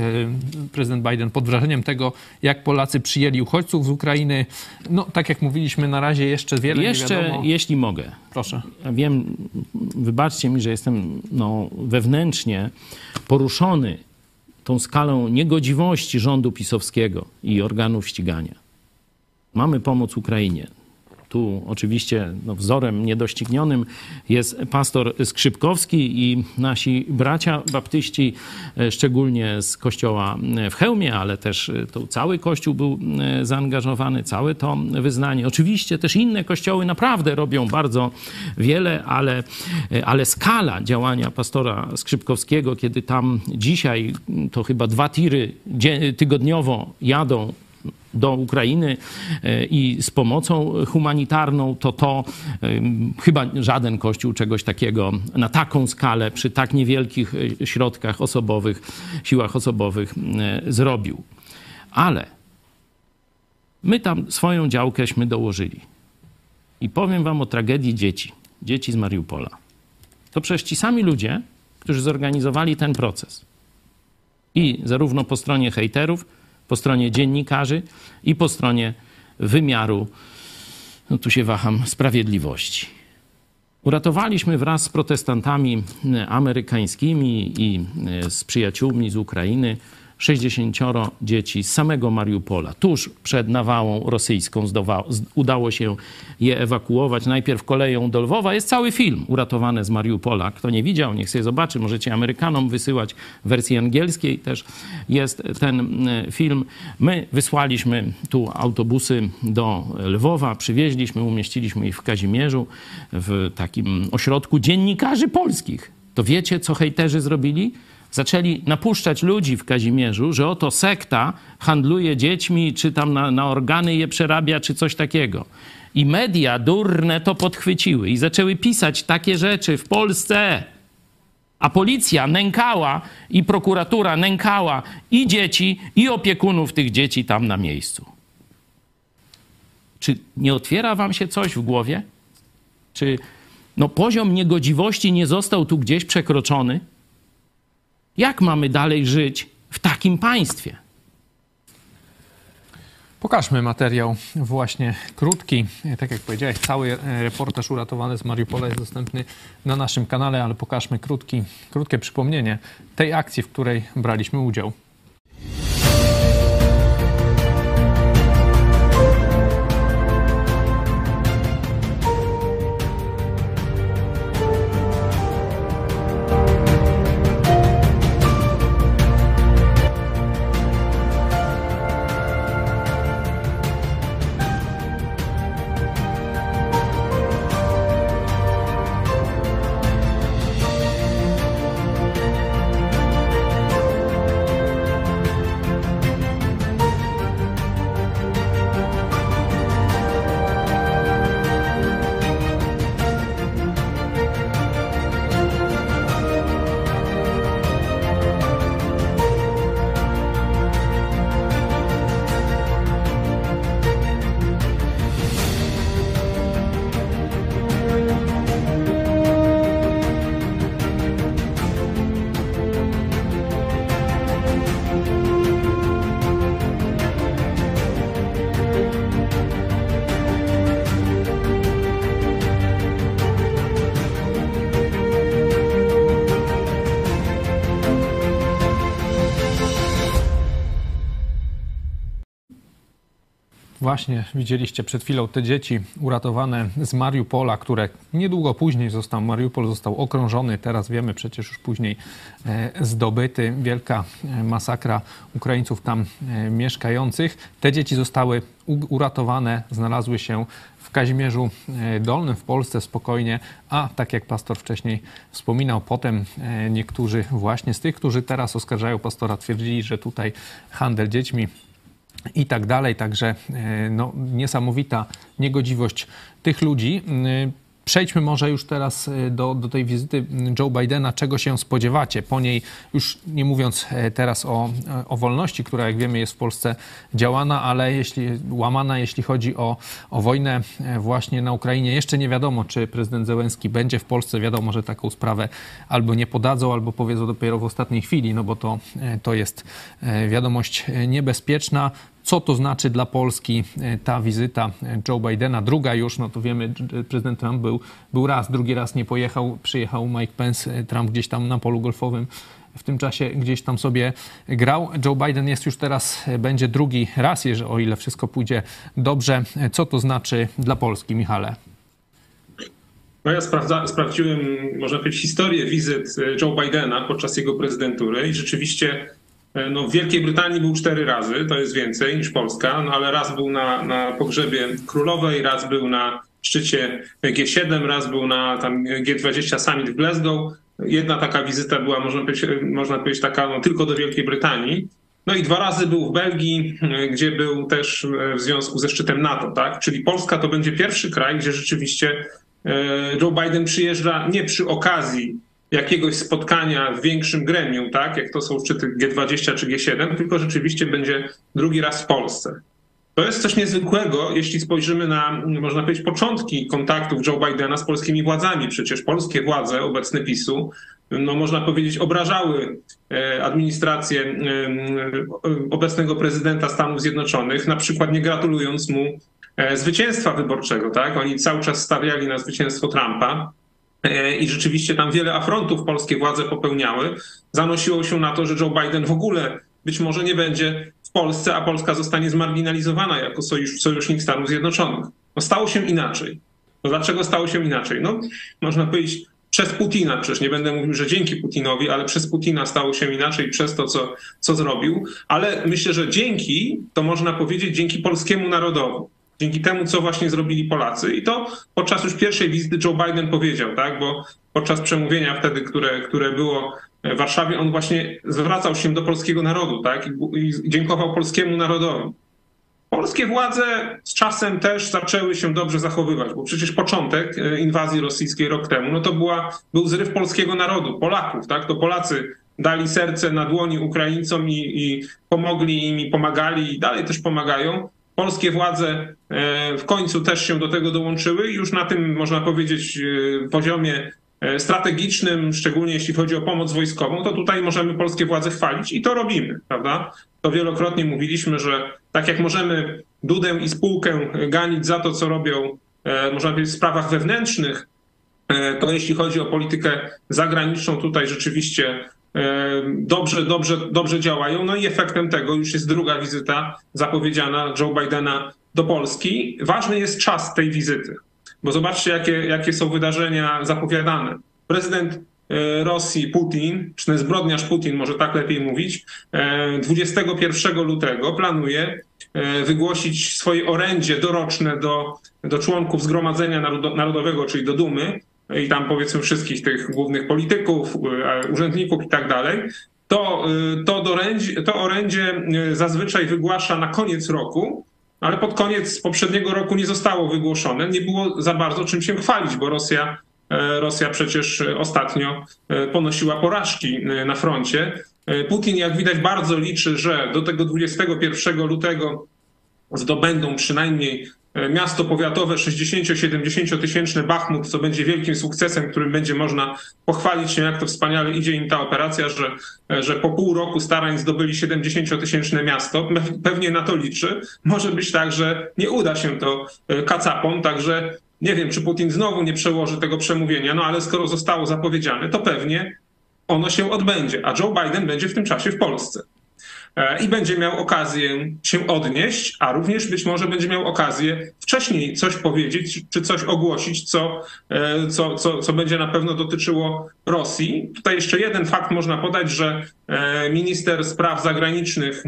yy, prezydent Biden pod wrażeniem tego, jak Polacy przyjęli uchodźców z Ukrainy. No tak jak mówiliśmy, na razie jeszcze wiele jeszcze, nie wiadomo. Jeśli mogę. Proszę. Ja wiem, wybaczcie mi, że jestem no, wewnętrznie poruszony tą skalą niegodziwości rządu pisowskiego i organów ścigania. Mamy pomóc Ukrainie. Tu oczywiście no, wzorem niedoścignionym jest pastor Skrzypkowski i nasi bracia baptyści, szczególnie z kościoła w Chełmie, ale też to cały kościół był zaangażowany, całe to wyznanie. Oczywiście też inne kościoły naprawdę robią bardzo wiele, ale, ale skala działania pastora Skrzypkowskiego, kiedy tam dzisiaj to chyba dwa tiry tygodniowo jadą do Ukrainy i z pomocą humanitarną, to to chyba żaden kościół czegoś takiego na taką skalę, przy tak niewielkich środkach osobowych, siłach osobowych zrobił. Ale my tam swoją działkęśmy dołożyli. I powiem wam o tragedii dzieci, dzieci z Mariupola. To przecież ci sami ludzie, którzy zorganizowali ten proces. I zarówno po stronie hejterów, po stronie dziennikarzy i po stronie wymiaru, no tu się waham, sprawiedliwości. Uratowaliśmy wraz z protestantami amerykańskimi i z przyjaciółmi z Ukrainy sześćdziesięcioro dzieci z samego Mariupola. Tuż przed nawałą rosyjską zdowa- udało się je ewakuować. Najpierw koleją do Lwowa. Jest cały film Uratowane z Mariupola. Kto nie widział, niech sobie zobaczy. Możecie Amerykanom wysyłać w wersji angielskiej. Też jest ten film. My wysłaliśmy tu autobusy do Lwowa. Przywieźliśmy, umieściliśmy ich w Kazimierzu, w takim ośrodku dziennikarzy polskich. To wiecie, co hejterzy zrobili? Zaczęli napuszczać ludzi w Kazimierzu, że oto sekta handluje dziećmi, czy tam na, na organy je przerabia, czy coś takiego. I media durne to podchwyciły i zaczęły pisać takie rzeczy w Polsce. A policja nękała i prokuratura nękała i dzieci, i opiekunów tych dzieci tam na miejscu. Czy nie otwiera wam się coś w głowie? Czy no, poziom niegodziwości nie został tu gdzieś przekroczony? Jak mamy dalej żyć w takim państwie? Pokażmy materiał właśnie krótki. Tak jak powiedziałeś, cały reportaż Uratowane z Mariupola jest dostępny na naszym kanale, ale pokażmy krótki, krótkie przypomnienie tej akcji, w której braliśmy udział. Właśnie widzieliście przed chwilą te dzieci uratowane z Mariupola, które niedługo później został, Mariupol został okrążony, teraz wiemy przecież już później zdobyty. Wielka masakra Ukraińców tam mieszkających. Te dzieci zostały uratowane, znalazły się w Kazimierzu Dolnym, w Polsce spokojnie, a tak jak pastor wcześniej wspominał, potem niektórzy właśnie z tych, którzy teraz oskarżają pastora, twierdzili, że tutaj handel dziećmi i tak dalej. Także no, niesamowita niegodziwość tych ludzi. Przejdźmy może już teraz do, do tej wizyty Joe Bidena. Czego się spodziewacie po niej? Już nie mówiąc teraz o, o wolności, która jak wiemy jest w Polsce działana, ale jeśli, łamana, jeśli chodzi o, o wojnę właśnie na Ukrainie. Jeszcze nie wiadomo, czy prezydent Zełenski będzie w Polsce. Wiadomo, że taką sprawę albo nie podadzą, albo powiedzą dopiero w ostatniej chwili, no bo to, to jest wiadomość niebezpieczna. Co to znaczy dla Polski ta wizyta Joe Bidena? Druga już, no to wiemy, prezydent Trump był, był raz, drugi raz nie pojechał, przyjechał Mike Pence, Trump gdzieś tam na polu golfowym w tym czasie gdzieś tam sobie grał. Joe Biden jest już teraz, będzie drugi raz, jeżeli, o ile wszystko pójdzie dobrze. Co to znaczy dla Polski, Michale? No ja sprawdza, sprawdziłem, można powiedzieć, historię wizyt Joe Bidena podczas jego prezydentury i rzeczywiście no, w Wielkiej Brytanii był cztery razy, to jest więcej niż Polska, no ale raz był na, na pogrzebie królowej, raz był na szczycie G siedem, raz był na tam G dwadzieścia Summit w Glasgow. Jedna taka wizyta była, można powiedzieć, można powiedzieć taka no, tylko do Wielkiej Brytanii. No i dwa razy był w Belgii, gdzie był też w związku ze szczytem NATO, tak? Czyli Polska to będzie pierwszy kraj, gdzie rzeczywiście Joe Biden przyjeżdża nie przy okazji jakiegoś spotkania w większym gremium, tak, jak to są szczyty G dwadzieścia czy G siedem, tylko rzeczywiście będzie drugi raz w Polsce. To jest coś niezwykłego, jeśli spojrzymy na, można powiedzieć, początki kontaktów Joe Bidena z polskimi władzami. Przecież polskie władze, obecne PiSu, no można powiedzieć, obrażały administrację obecnego prezydenta Stanów Zjednoczonych, na przykład nie gratulując mu zwycięstwa wyborczego, tak? Oni cały czas stawiali na zwycięstwo Trumpa. I rzeczywiście tam wiele afrontów polskie władze popełniały. Zanosiło się na to, że Joe Biden w ogóle być może nie będzie w Polsce, a Polska zostanie zmarginalizowana jako sojusz, sojusznik Stanów Zjednoczonych. No stało się inaczej. No dlaczego stało się inaczej? No można powiedzieć przez Putina, przecież nie będę mówił, że dzięki Putinowi, ale przez Putina stało się inaczej przez to, co, co zrobił. Ale myślę, że dzięki, to można powiedzieć, dzięki polskiemu narodowi. Dzięki temu, co właśnie zrobili Polacy. I to podczas już pierwszej wizyty Joe Biden powiedział, tak, bo podczas przemówienia wtedy, które, które było w Warszawie, on właśnie zwracał się do polskiego narodu, tak, i dziękował polskiemu narodowi. Polskie władze z czasem też zaczęły się dobrze zachowywać, bo przecież początek inwazji rosyjskiej rok temu, no to była, był zryw polskiego narodu, Polaków, tak, to Polacy dali serce na dłoni Ukraińcom i, i pomogli im, i pomagali, i dalej też pomagają. Polskie władze w końcu też się do tego dołączyły i już na tym, można powiedzieć, poziomie strategicznym, szczególnie jeśli chodzi o pomoc wojskową, to tutaj możemy polskie władze chwalić i to robimy, prawda? To wielokrotnie mówiliśmy, że tak jak możemy Dudę i spółkę ganić za to, co robią, można powiedzieć, w sprawach wewnętrznych, to jeśli chodzi o politykę zagraniczną, tutaj rzeczywiście Dobrze, dobrze, dobrze działają. No i efektem tego już jest druga wizyta zapowiedziana Joe Bidena do Polski. Ważny jest czas tej wizyty, bo zobaczcie, jakie, jakie są wydarzenia zapowiadane. Prezydent Rosji Putin, czy zbrodniarz Putin, może tak lepiej mówić, dwudziestego pierwszego lutego planuje wygłosić swoje orędzie doroczne do, do członków Zgromadzenia Narodowego, czyli do Dumy, i tam powiedzmy wszystkich tych głównych polityków, urzędników i tak dalej, to, to, dorędzie, to orędzie zazwyczaj wygłasza na koniec roku, ale pod koniec poprzedniego roku nie zostało wygłoszone. Nie było za bardzo czym się chwalić, bo Rosja, Rosja przecież ostatnio ponosiła porażki na froncie. Putin, jak widać, bardzo liczy, że do tego dwudziestego pierwszego lutego zdobędą przynajmniej miasto powiatowe sześćdziesiąt-siedemdziesiąt tysięczne Bachmut, co będzie wielkim sukcesem, którym będzie można pochwalić się, jak to wspaniale idzie im ta operacja, że, że po pół roku starań zdobyli siedemdziesięciotysięczne miasto. Pewnie na to liczy. Może być tak, że nie uda się to kacapom, także nie wiem, czy Putin znowu nie przełoży tego przemówienia, no ale skoro zostało zapowiedziane, to pewnie ono się odbędzie, a Joe Biden będzie w tym czasie w Polsce. i będzie miał okazję się odnieść, a również być może będzie miał okazję wcześniej coś powiedzieć czy coś ogłosić, co, co, co, co będzie na pewno dotyczyło Rosji. Tutaj jeszcze jeden fakt można podać, że minister spraw zagranicznych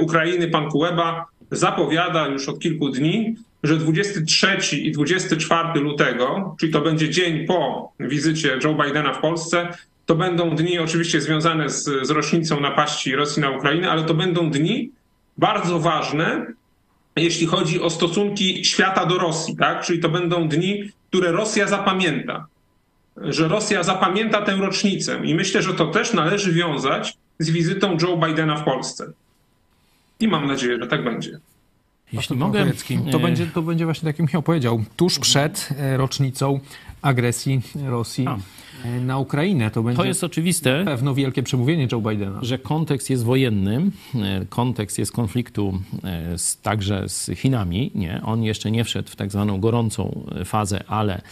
Ukrainy, pan Kulesza, zapowiada już od kilku dni, że dwudziestego trzeciego i dwudziestego czwartego lutego, czyli to będzie dzień po wizycie Joe Bidena w Polsce, to będą dni oczywiście związane z, z rocznicą napaści Rosji na Ukrainę, ale to będą dni bardzo ważne, jeśli chodzi o stosunki świata do Rosji, tak? Czyli to będą dni, które Rosja zapamięta, że Rosja zapamięta tę rocznicę. I myślę, że to też należy wiązać z wizytą Joe Bidena w Polsce. I mam nadzieję, że tak będzie. Jeśli mogę, to będzie, to będzie właśnie tak, jak Michał powiedział, tuż przed rocznicą agresji Rosji A. na Ukrainę. To będzie to jest oczywiste, na pewno wielkie przemówienie Joe Bidena. Że kontekst jest wojenny, kontekst jest konfliktu z, także z Chinami. Nie, on jeszcze nie wszedł w tak zwaną gorącą fazę, ale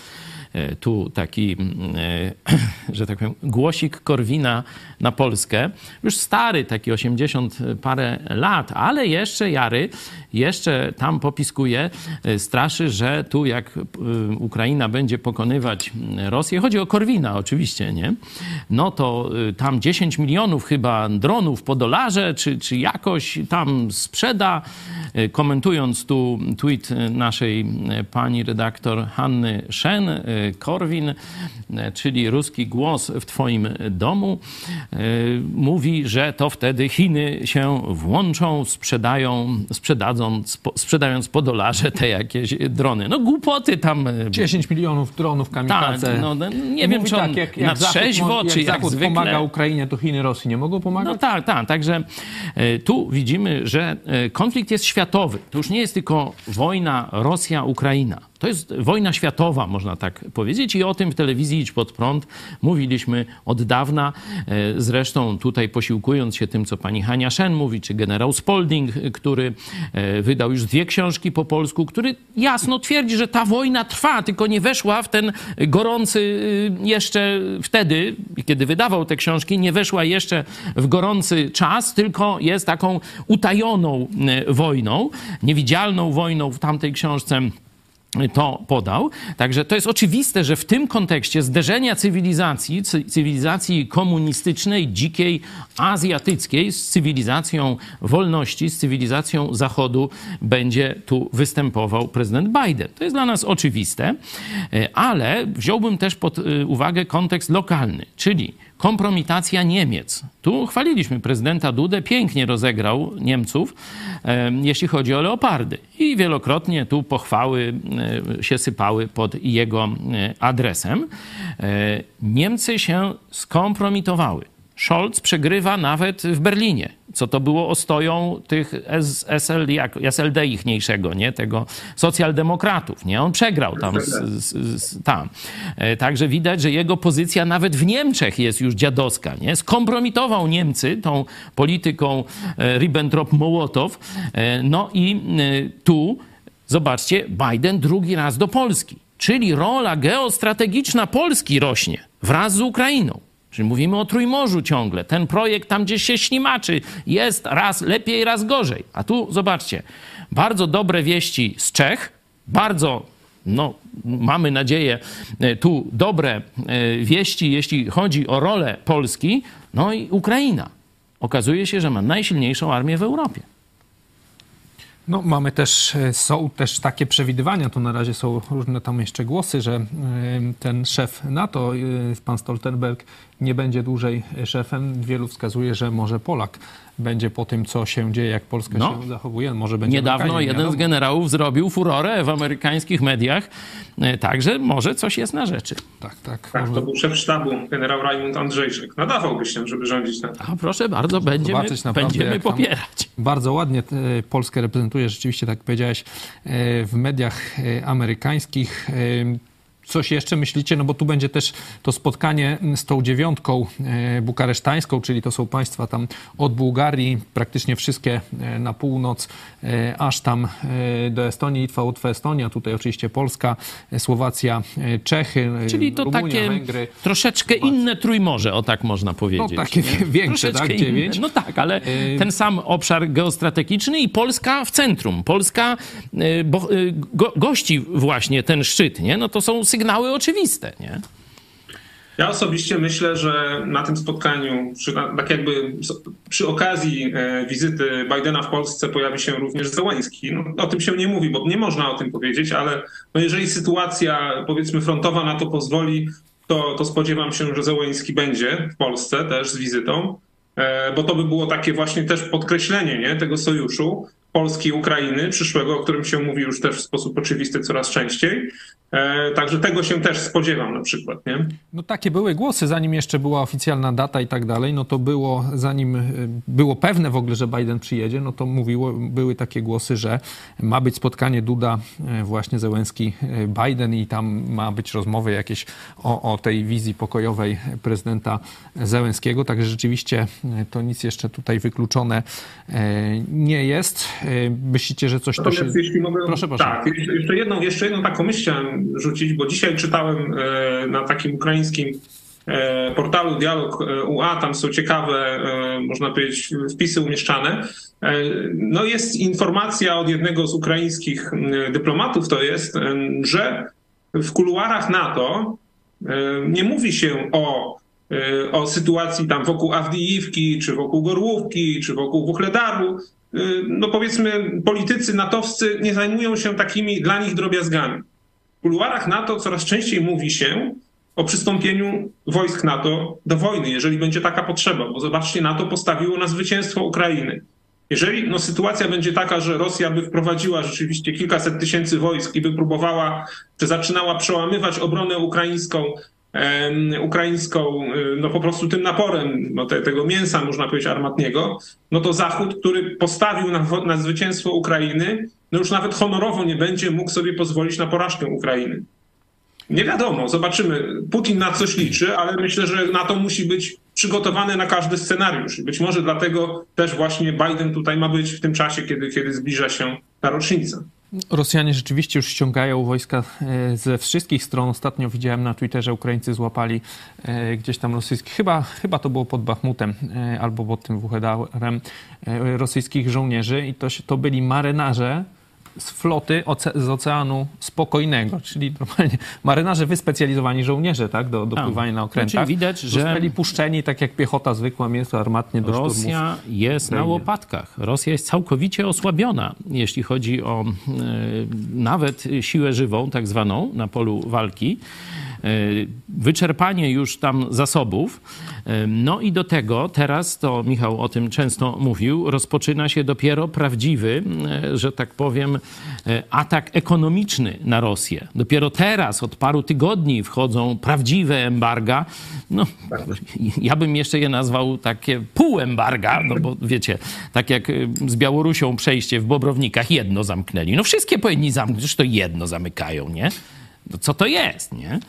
tu taki, że tak powiem, głosik Korwina na Polskę. Już stary, taki osiemdziesiąt parę lat, ale jeszcze jary, jeszcze tam popiskuje, straszy, że tu jak Ukraina będzie pokonywać Rosję, chodzi o Korwina oczywiście, nie? No to tam dziesięć milionów chyba dronów po dolarze, czy, czy jakoś tam sprzeda. Komentując tu tweet naszej pani redaktor Hanny Shen, Korwin, czyli ruski głos w twoim domu, mówi, że to wtedy Chiny się włączą, sprzedają, sprzedając, sprzedając po dolarze te jakieś drony. No głupoty tam. dziesięć milionów dronów kamikadze. No, nie wiem, czy on tak, jak, jak na Zachód, trzeźwo, jak czy jak Zachód zwykle. Pomaga Ukrainie, to Chiny, Rosji nie mogą pomagać? No tak, tak. Także tu widzimy, że konflikt jest światowy. To już nie jest tylko wojna Rosja-Ukraina. To jest wojna światowa, można tak powiedzieć, i o tym w telewizji Idź Pod Prąd mówiliśmy od dawna. Zresztą tutaj posiłkując się tym, co pani Hania Shen mówi, czy generał Spolding, który wydał już dwie książki po polsku, który jasno twierdzi, że ta wojna trwa, tylko nie weszła w ten gorący jeszcze wtedy, kiedy wydawał te książki, nie weszła jeszcze w gorący czas, tylko jest taką utajoną wojną, niewidzialną wojną w tamtej książce. To podał. Także to jest oczywiste, że w tym kontekście zderzenia cywilizacji, cywilizacji komunistycznej, dzikiej, azjatyckiej z cywilizacją wolności, z cywilizacją Zachodu będzie tu występował prezydent Biden. To jest dla nas oczywiste, ale wziąłbym też pod uwagę kontekst lokalny, czyli kompromitacja Niemiec. Tu chwaliliśmy prezydenta Dudę, pięknie rozegrał Niemców, jeśli chodzi o leopardy. I wielokrotnie tu pochwały się sypały pod jego adresem. Niemcy się skompromitowały. Scholz przegrywa nawet w Berlinie, co to było ostoją tych S L D ichniejszego, nie? Tego socjaldemokratów, nie? On przegrał tam. Z, z, z, tam. Także widać, że jego pozycja nawet w Niemczech jest już dziadowska, nie? Skompromitował Niemcy tą polityką Ribbentrop-Mołotow. No i tu, zobaczcie, Biden drugi raz do Polski, czyli rola geostrategiczna Polski rośnie wraz z Ukrainą. Czyli mówimy o Trójmorzu ciągle. Ten projekt tam gdzieś się ślimaczy. Jest raz lepiej, raz gorzej. A tu zobaczcie, bardzo dobre wieści z Czech, bardzo, no mamy nadzieję, tu dobre wieści, jeśli chodzi o rolę Polski. No i Ukraina. Okazuje się, że ma najsilniejszą armię w Europie. No mamy też, są też takie przewidywania, to na razie są różne tam jeszcze głosy, że ten szef NATO, pan Stoltenberg, nie będzie dłużej szefem. Wielu wskazuje, że może Polak będzie po tym, co się dzieje, jak Polska no. się zachowuje. Może będzie niedawno jeden z generałów zrobił furorę w amerykańskich mediach, także może coś jest na rzeczy. Tak, tak. Tak może... To był szef sztabu, generał Rajmund Andrzejczyk. Nadawałby się, żeby rządzić na to. A proszę bardzo, będziemy, naprawdę, będziemy popierać. Bardzo ładnie Polskę reprezentuje, rzeczywiście tak powiedziałeś, w mediach amerykańskich. coś jeszcze myślicie? No bo tu będzie też to spotkanie z tą dziewiątką bukaresztańską, czyli to są państwa tam od Bułgarii, praktycznie wszystkie na północ, aż tam do Estonii, Litwa, Łotwa, Estonia, tutaj oczywiście Polska, Słowacja, Czechy, czyli to Rumunia, takie Węgry. Troszeczkę inne Trójmorze, o tak można powiedzieć. No takie większe, tak? Dziewięć. No tak, ale ten sam obszar geostrategiczny i Polska w centrum. Polska bo, go, gości właśnie ten szczyt, nie? No to są sygnały oczywiste, nie? Ja osobiście myślę, że na tym spotkaniu, przy, tak jakby przy okazji wizyty Bidena w Polsce pojawi się również Zełański. No, o tym się nie mówi, bo nie można o tym powiedzieć, ale no jeżeli sytuacja, powiedzmy, frontowa na to pozwoli, to, to spodziewam się, że Zełański będzie w Polsce też z wizytą, bo to by było takie właśnie też podkreślenie, nie, tego sojuszu Polski i Ukrainy przyszłego, o którym się mówi już też w sposób oczywisty coraz częściej. E, także tego się też spodziewam na przykład, nie? No takie były głosy, zanim jeszcze była oficjalna data i tak dalej, no to było, zanim było pewne w ogóle, że Biden przyjedzie, no to mówiło, były takie głosy, że ma być spotkanie Duda, właśnie Zełenski, Biden i tam ma być rozmowy jakieś o, o tej wizji pokojowej prezydenta Zełenskiego, także rzeczywiście to nic jeszcze tutaj wykluczone nie jest. Myślicie, że coś Natomiast to się... Jeśli mogę... Proszę, proszę. Tak, jeszcze jedną, jeszcze jedną taką myśl chciałem rzucić, bo dzisiaj czytałem na takim ukraińskim portalu Dialog U A, tam są ciekawe, można powiedzieć, wpisy umieszczane. No jest informacja od jednego z ukraińskich dyplomatów, to jest, że w kuluarach NATO nie mówi się o o sytuacji tam wokół Awdijiwki, czy wokół Gorłówki, czy wokół Wuchledaru. No powiedzmy, politycy natowscy nie zajmują się takimi dla nich drobiazgami. W kuluarach NATO coraz częściej mówi się o przystąpieniu wojsk NATO do wojny, jeżeli będzie taka potrzeba, bo zobaczcie, NATO postawiło na zwycięstwo Ukrainy. Jeżeli no, sytuacja będzie taka, że Rosja by wprowadziła rzeczywiście kilkaset tysięcy wojsk i by próbowała, czy zaczynała przełamywać obronę ukraińską, ukraińską, no po prostu tym naporem no te, tego mięsa, można powiedzieć, armatniego, no to Zachód, który postawił na, na zwycięstwo Ukrainy, no już nawet honorowo nie będzie mógł sobie pozwolić na porażkę Ukrainy. Nie wiadomo, zobaczymy. Putin na coś liczy, ale myślę, że NATO musi być przygotowane na każdy scenariusz. Być może dlatego też właśnie Biden tutaj ma być w tym czasie, kiedy, kiedy zbliża się ta rocznica. Rosjanie rzeczywiście już ściągają wojska ze wszystkich stron. Ostatnio widziałem na Twitterze, Ukraińcy złapali gdzieś tam rosyjskich, chyba, chyba to było pod Bachmutem albo pod tym Wuchledarem, rosyjskich żołnierzy i to, to byli marynarze z floty oce- z Oceanu Spokojnego, czyli normalnie marynarze wyspecjalizowani żołnierze, tak, do, do pływania na okrętach. Znaczy widać, że zostali puszczeni, tak jak piechota zwykła, mięso armatnie do szturmów. Rosja jest na łopatkach. Rosja jest całkowicie osłabiona, jeśli chodzi o y, nawet siłę żywą, tak zwaną, na polu walki. Wyczerpanie już tam zasobów. No i do tego teraz, to Michał o tym często mówił, rozpoczyna się dopiero prawdziwy, że tak powiem, atak ekonomiczny na Rosję. Dopiero teraz, od paru tygodni wchodzą prawdziwe embarga. No, ja bym jeszcze je nazwał takie półembarga, no bo wiecie, tak jak z Białorusią przejście w Bobrownikach, jedno zamknęli. No wszystkie powinni zamknąć, zresztą jedno zamykają, nie? No co to jest, nie?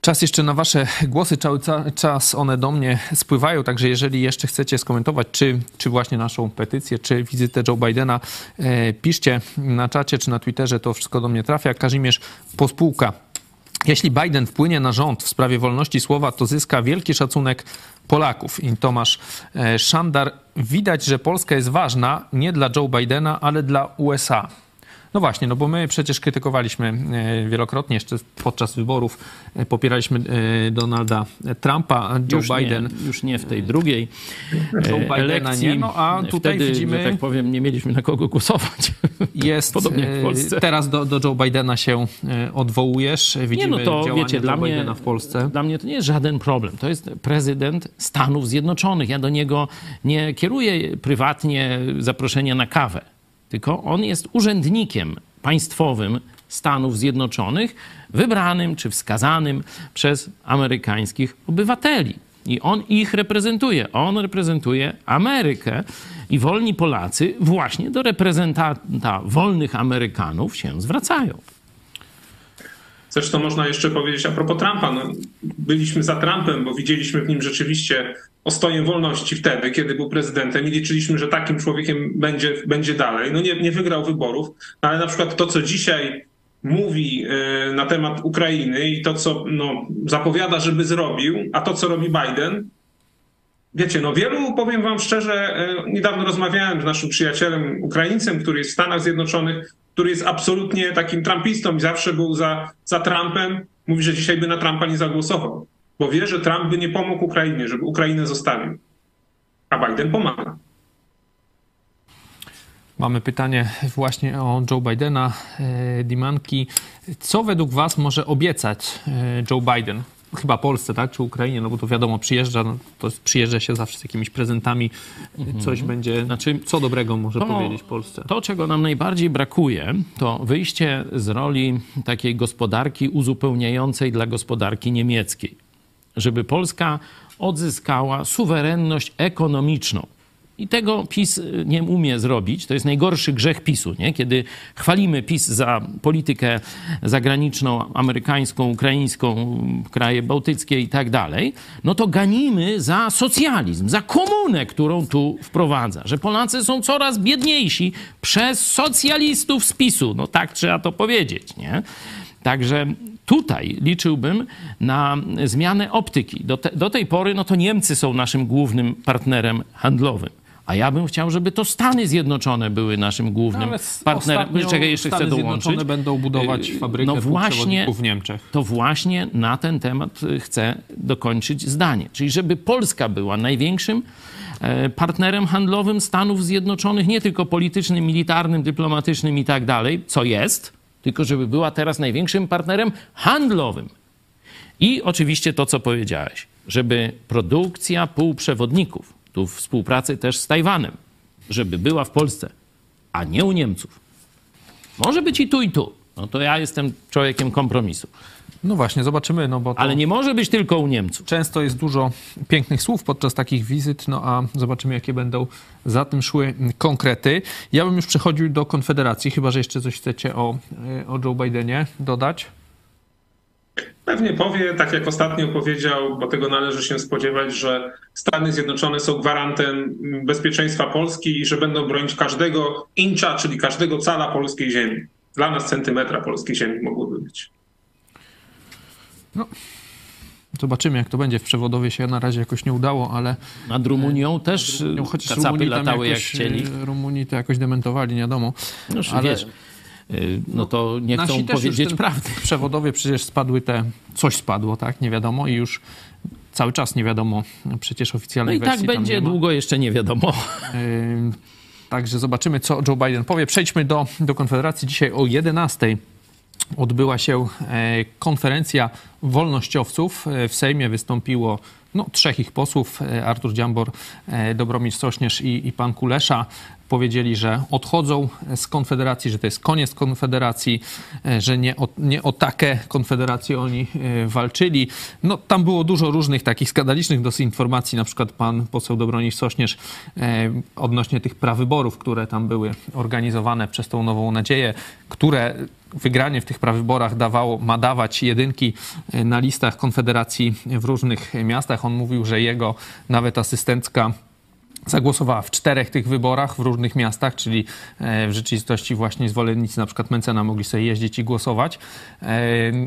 Czas jeszcze na wasze głosy, cały czas one do mnie spływają, także jeżeli jeszcze chcecie skomentować, czy, czy właśnie naszą petycję, czy wizytę Joe Bidena, e, piszcie na czacie, czy na Twitterze, to wszystko do mnie trafia. Kazimierz Pospółka. Jeśli Biden wpłynie na rząd w sprawie wolności słowa, to zyska wielki szacunek Polaków. I Tomasz Szandar. Widać, że Polska jest ważna nie dla Joe Bidena, ale dla U S A. No właśnie, no bo my przecież krytykowaliśmy wielokrotnie, jeszcze podczas wyborów popieraliśmy Donalda Trumpa, Joe już Biden. Nie, już nie w tej drugiej Joe Bidena elekcji. Nie, no a tutaj wtedy, widzimy... że tak powiem, nie mieliśmy na kogo głosować. Jest, podobnie jak w Polsce. Teraz do, do Joe Bidena się odwołujesz. Widzimy nie, no to, działanie wiecie, Joe dla Bidena mnie, w Polsce. Dla mnie to nie jest żaden problem. To jest prezydent Stanów Zjednoczonych. Ja do niego nie kieruję prywatnie zaproszenia na kawę. Tylko on jest urzędnikiem państwowym Stanów Zjednoczonych, wybranym czy wskazanym przez amerykańskich obywateli. I on ich reprezentuje. On reprezentuje Amerykę i wolni Polacy właśnie do reprezentanta wolnych Amerykanów się zwracają. Zresztą można jeszcze powiedzieć a propos Trumpa. No, byliśmy za Trumpem, bo widzieliśmy w nim rzeczywiście ostoję wolności wtedy, kiedy był prezydentem i liczyliśmy, że takim człowiekiem będzie, będzie dalej. No nie, nie wygrał wyborów, no ale na przykład to, co dzisiaj mówi na temat Ukrainy i to, co no, zapowiada, żeby zrobił, a to, co robi Biden, wiecie, no wielu, powiem wam szczerze, niedawno rozmawiałem z naszym przyjacielem Ukraińcem, który jest w Stanach Zjednoczonych, który jest absolutnie takim trumpistą i zawsze był za, za Trumpem, mówi, że dzisiaj by na Trumpa nie zagłosował, bo wie, że Trump by nie pomógł Ukrainie, żeby Ukrainę zostawił, a Biden pomaga. Mamy pytanie właśnie o Joe Bidena, Dimanki. Co według was może obiecać Joe Biden? Chyba Polsce, tak? Czy Ukrainie? No bo to wiadomo, przyjeżdża, no to przyjeżdża się zawsze z jakimiś prezentami. Coś mm-hmm. będzie, znaczy, co dobrego może to, powiedzieć Polsce? To, czego nam najbardziej brakuje, to wyjście z roli takiej gospodarki uzupełniającej dla gospodarki niemieckiej. Żeby Polska odzyskała suwerenność ekonomiczną. I tego PiS nie umie zrobić. To jest najgorszy grzech PiSu, nie? Kiedy chwalimy PiS za politykę zagraniczną, amerykańską, ukraińską, kraje bałtyckie i tak dalej, no to ganimy za socjalizm, za komunę, którą tu wprowadza. Że Polacy są coraz biedniejsi przez socjalistów z PiSu. No tak trzeba to powiedzieć, nie? Także tutaj liczyłbym na zmianę optyki. Do, te, do tej pory no to Niemcy są naszym głównym partnerem handlowym. A ja bym chciał, żeby to Stany Zjednoczone były naszym głównym no, partnerem. Czekaj, jeszcze chcę dołączyć. Stany Zjednoczone będą budować fabrykę no właśnie, w Niemczech. To właśnie na ten temat chcę dokończyć zdanie. Czyli żeby Polska była największym partnerem handlowym Stanów Zjednoczonych, nie tylko politycznym, militarnym, dyplomatycznym i tak dalej, co jest, tylko żeby była teraz największym partnerem handlowym. I oczywiście to, co powiedziałeś, żeby produkcja półprzewodników, tu współpracy też z Tajwanem, żeby była w Polsce, a nie u Niemców. Może być i tu, i tu. No to ja jestem człowiekiem kompromisu. No właśnie, zobaczymy. No bo to... Ale nie może być tylko u Niemców. Często jest dużo pięknych słów podczas takich wizyt, no a zobaczymy, jakie będą za tym szły konkrety. Ja bym już przechodził do Konfederacji, chyba że jeszcze coś chcecie o, o Joe Bidenie dodać. Pewnie powie, tak jak ostatnio powiedział, bo tego należy się spodziewać, że Stany Zjednoczone są gwarantem bezpieczeństwa Polski i że będą bronić każdego incza, czyli każdego cala polskiej ziemi. Dla nas centymetra polskiej ziemi mogłoby być. No, zobaczymy, jak to będzie. W Przewodowie się na razie jakoś nie udało, ale... Nad Rumunią też Rumunią, chociaż kacapy Rumunii latały jakoś, jak chcieli. Rumunii to jakoś dementowali, nie wiadomo. No, ale wiesz, no to nie no, chcą powiedzieć ten... prawdy. W Przewodowie przecież spadły te... Coś spadło, tak? Nie wiadomo i już... Cały czas nie wiadomo. Przecież oficjalnej wersji. No i wersji tak będzie długo jeszcze nie wiadomo. Także zobaczymy, co Joe Biden powie. Przejdźmy do, do Konfederacji. Dzisiaj o jedenastej odbyła się konferencja wolnościowców. W Sejmie wystąpiło no, trzech ich posłów. Artur Dziambor, Dobromir Sośnierz i, i pan Kulesza. Powiedzieli, że odchodzą z Konfederacji, że to jest koniec Konfederacji, że nie o, nie o takie Konfederacje oni walczyli. No, tam było dużo różnych takich skandalicznych dosyć informacji, na przykład pan poseł Dobromir Sośnierz odnośnie tych prawyborów, które tam były organizowane przez tą Nową Nadzieję, które wygranie w tych prawyborach dawało, ma dawać jedynki na listach Konfederacji w różnych miastach. On mówił, że jego nawet asystentka zagłosowała w czterech tych wyborach w różnych miastach, czyli w rzeczywistości właśnie zwolennicy na przykład Mentzena mogli sobie jeździć i głosować.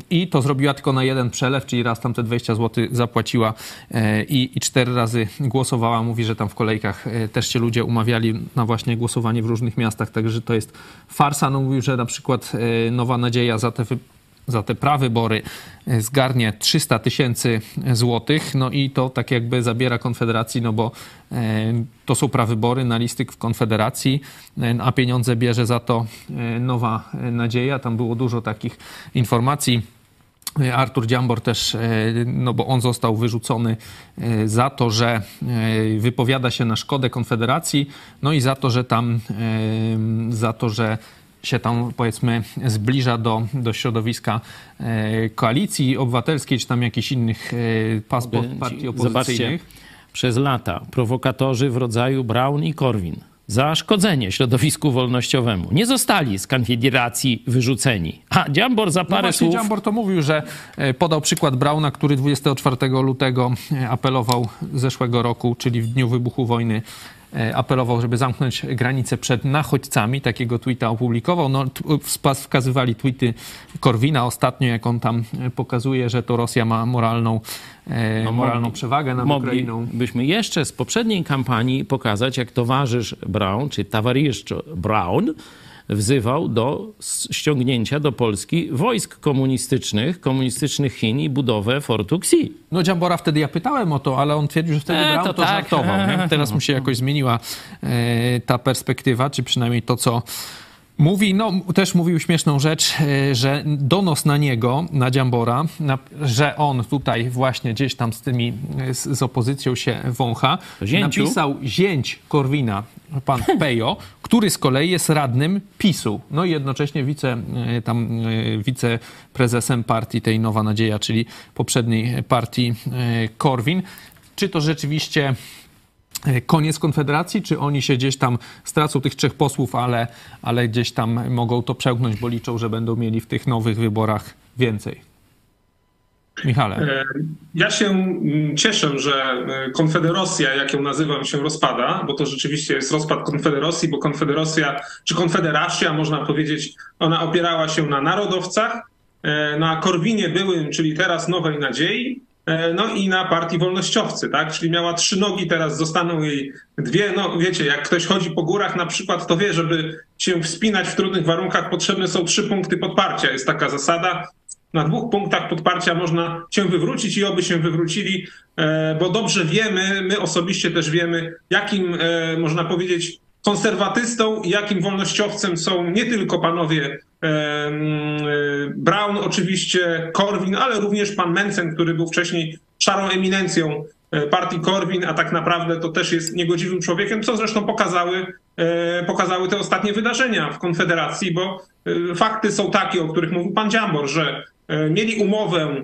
I to zrobiła tylko na jeden przelew, czyli raz tam te dwadzieścia złotych zapłaciła i, i cztery razy głosowała. Mówi, że tam w kolejkach też się ludzie umawiali na właśnie głosowanie w różnych miastach, także to jest farsa. No mówił, że na przykład Nowa Nadzieja za te wy- za te prawybory zgarnie trzysta tysięcy złotych. No i to tak jakby zabiera Konfederacji, no bo to są prawybory na listy w Konfederacji, a pieniądze bierze za to Nowa Nadzieja. Tam było dużo takich informacji. Artur Dziambor też, no bo on został wyrzucony za to, że wypowiada się na szkodę Konfederacji, no i za to, że tam, za to, że się tam, powiedzmy, zbliża do, do środowiska Koalicji Obywatelskiej, czy tam jakichś innych pasport partii opozycyjnych. Zobaczcie, przez lata prowokatorzy w rodzaju Braun i Korwin za szkodzenie środowisku wolnościowemu. Nie zostali z Konfederacji wyrzuceni. A Dziambor za parę no właśnie, słów... Dziambor to mówił, że podał przykład Brauna, który dwudziestego czwartego lutego apelował zeszłego roku, czyli w dniu wybuchu wojny, apelował, żeby zamknąć granicę przed nachodźcami. Takiego tweeta opublikował. No, wskazywali tweety Korwina ostatnio, jak on tam pokazuje, że to Rosja ma moralną, no, moralną przewagę nad Ukrainą. Byśmy jeszcze z poprzedniej kampanii pokazać, jak towarzysz Braun, czy towarzysz Braun, wzywał do ściągnięcia do Polski wojsk komunistycznych, komunistycznych Chin i budowę Fortu Xi. No Dziambora wtedy ja pytałem o to, ale on twierdził, że wtedy e, Braun to, to tak. żartował. Nie? Teraz mu się jakoś zmieniła e, ta perspektywa, czy przynajmniej to, co mówi. No też mówił śmieszną rzecz, e, że donos na niego, na Dziambora, na, że on tutaj właśnie gdzieś tam z tymi, z, z opozycją się wącha, Zięciu. napisał zięć Korwina, pan Pejo, który z kolei jest radnym PiSu. No i jednocześnie wice, tam, wiceprezesem partii tej Nowa Nadzieja, czyli poprzedniej partii Korwin. Czy to rzeczywiście koniec Konfederacji, czy oni się gdzieś tam stracą tych trzech posłów, ale, ale gdzieś tam mogą to przełknąć, bo liczą, że będą mieli w tych nowych wyborach więcej? Michale. Ja się cieszę, że Konfederacja, jak ją nazywam, się rozpada, bo to rzeczywiście jest rozpad Konfederacji, bo Konfederacja, czy Konfederacja, można powiedzieć, ona opierała się na narodowcach, na Korwinie byłym, czyli teraz Nowej Nadziei, no i na partii wolnościowcy, tak? Czyli miała trzy nogi, teraz zostaną jej dwie. No wiecie, jak ktoś chodzi po górach na przykład, to wie, żeby się wspinać w trudnych warunkach, potrzebne są trzy punkty podparcia, jest taka zasada. Na dwóch punktach podparcia można się wywrócić i oby się wywrócili, bo dobrze wiemy, my osobiście też wiemy, jakim, można powiedzieć, konserwatystą i jakim wolnościowcem są nie tylko panowie Braun, oczywiście Korwin, ale również pan Mentzen, który był wcześniej szarą eminencją partii Korwin, a tak naprawdę to też jest niegodziwym człowiekiem, co zresztą pokazały, pokazały te ostatnie wydarzenia w Konfederacji, bo fakty są takie, o których mówił pan Dziambor, że mieli umowę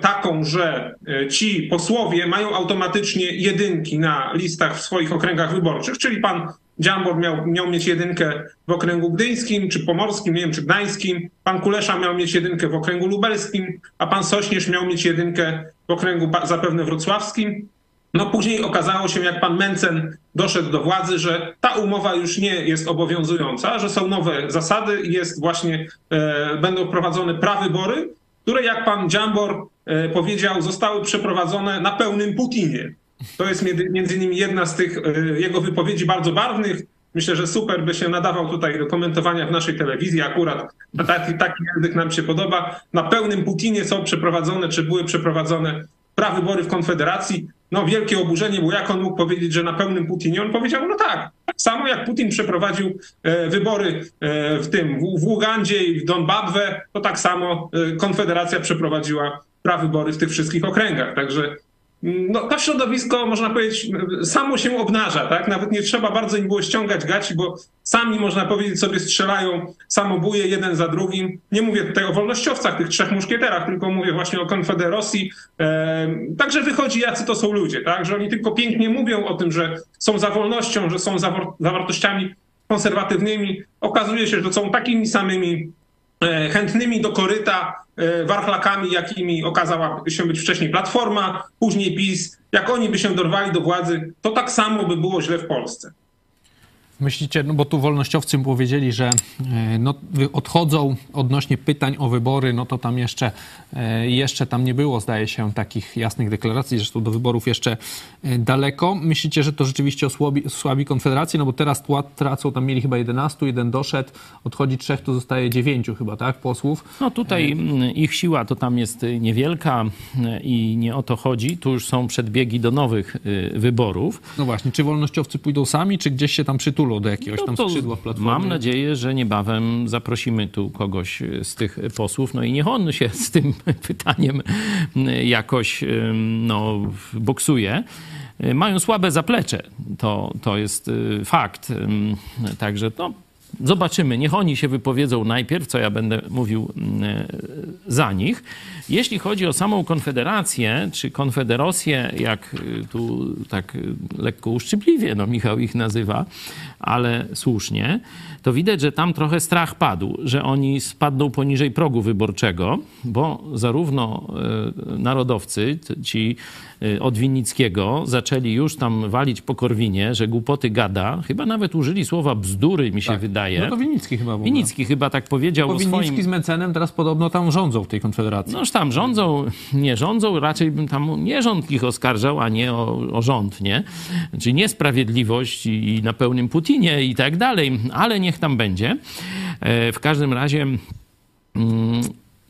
taką, że ci posłowie mają automatycznie jedynki na listach w swoich okręgach wyborczych, czyli pan Dziambor miał, miał mieć jedynkę w okręgu gdyńskim, czy pomorskim, nie wiem, czy gdańskim, pan Kulesza miał mieć jedynkę w okręgu lubelskim, a pan Sośnierz miał mieć jedynkę w okręgu zapewne wrocławskim. No później okazało się, jak pan Mentzen doszedł do władzy, że ta umowa już nie jest obowiązująca, że są nowe zasady i jest właśnie, e, będą prowadzone prawybory, które, jak pan Dziambor e, powiedział, zostały przeprowadzone na pełnym Putinie. To jest między, między innymi jedna z tych e, jego wypowiedzi bardzo barwnych. Myślę, że super by się nadawał tutaj do komentowania w naszej telewizji akurat. Taki, taki język nam się podoba. Na pełnym Putinie są przeprowadzone, czy były przeprowadzone prawybory w Konfederacji. No wielkie oburzenie, bo jak on mógł powiedzieć, że na pełnym Putinie? On powiedział, no tak, tak samo jak Putin przeprowadził e, wybory e, w tym, w, w Ugandzie i w Donbabwe, to tak samo e, Konfederacja przeprowadziła prawybory w tych wszystkich okręgach. Także no, to środowisko, można powiedzieć, samo się obnaża, tak? Nawet nie trzeba bardzo im było ściągać gaci, bo sami, można powiedzieć, sobie strzelają samobóje jeden za drugim. Nie mówię tutaj o wolnościowcach, tych trzech muszkieterach, tylko mówię właśnie o Konfederacji. Eee, także wychodzi, jacy to są ludzie, tak? Że oni tylko pięknie mówią o tym, że są za wolnością, że są za, za wartościami konserwatywnymi. Okazuje się, że są takimi samymi chętnymi do koryta warchlakami, jakimi okazała się być wcześniej Platforma, później PiS. Jak oni by się dorwali do władzy, to tak samo by było źle w Polsce. Myślicie, no bo tu wolnościowcy powiedzieli, że no, odchodzą odnośnie pytań o wybory, no to tam jeszcze, jeszcze tam nie było, zdaje się, takich jasnych deklaracji, zresztą do wyborów jeszcze daleko. Myślicie, że to rzeczywiście osłabi, osłabi Konfederację, no bo teraz tracą, tam mieli chyba jedenastu, jeden doszedł, odchodzi trzech, to zostaje dziewięciu chyba, tak, posłów. No tutaj ich siła to tam jest niewielka i nie o to chodzi, tu już są przedbiegi do nowych wyborów. No właśnie, czy wolnościowcy pójdą sami, czy gdzieś się tam przytulą do jakiegoś tam skrzydła w Platformie. Mam nadzieję, że niebawem zaprosimy tu kogoś z tych posłów, no i niech on się z tym pytaniem jakoś no, boksuje. Mają słabe zaplecze, to, to jest fakt. Także to Zobaczymy. Niech oni się wypowiedzą najpierw, co ja będę mówił za nich. Jeśli chodzi o samą Konfederację, czy Konfederosję, jak tu tak lekko uszczypliwie, no Michał ich nazywa, ale słusznie, to widać, że tam trochę strach padł, że oni spadną poniżej progu wyborczego, bo zarówno narodowcy, ci od Winnickiego, zaczęli już tam walić po Korwinie, że głupoty gada. Chyba nawet użyli słowa bzdury, mi się tak wydaje. No to Winnicki chyba w Winnicki chyba tak powiedział no o swoim... Winnicki z Mentzenem teraz podobno tam rządzą w tej Konfederacji. Noż tam rządzą, nie rządzą. Raczej bym tam nie rząd ich oskarżał, a nie o, o rząd, nie? Czyli niesprawiedliwość i, i na pełnym Putinie i tak dalej. Ale niech tam będzie. E, w każdym razie... Mm,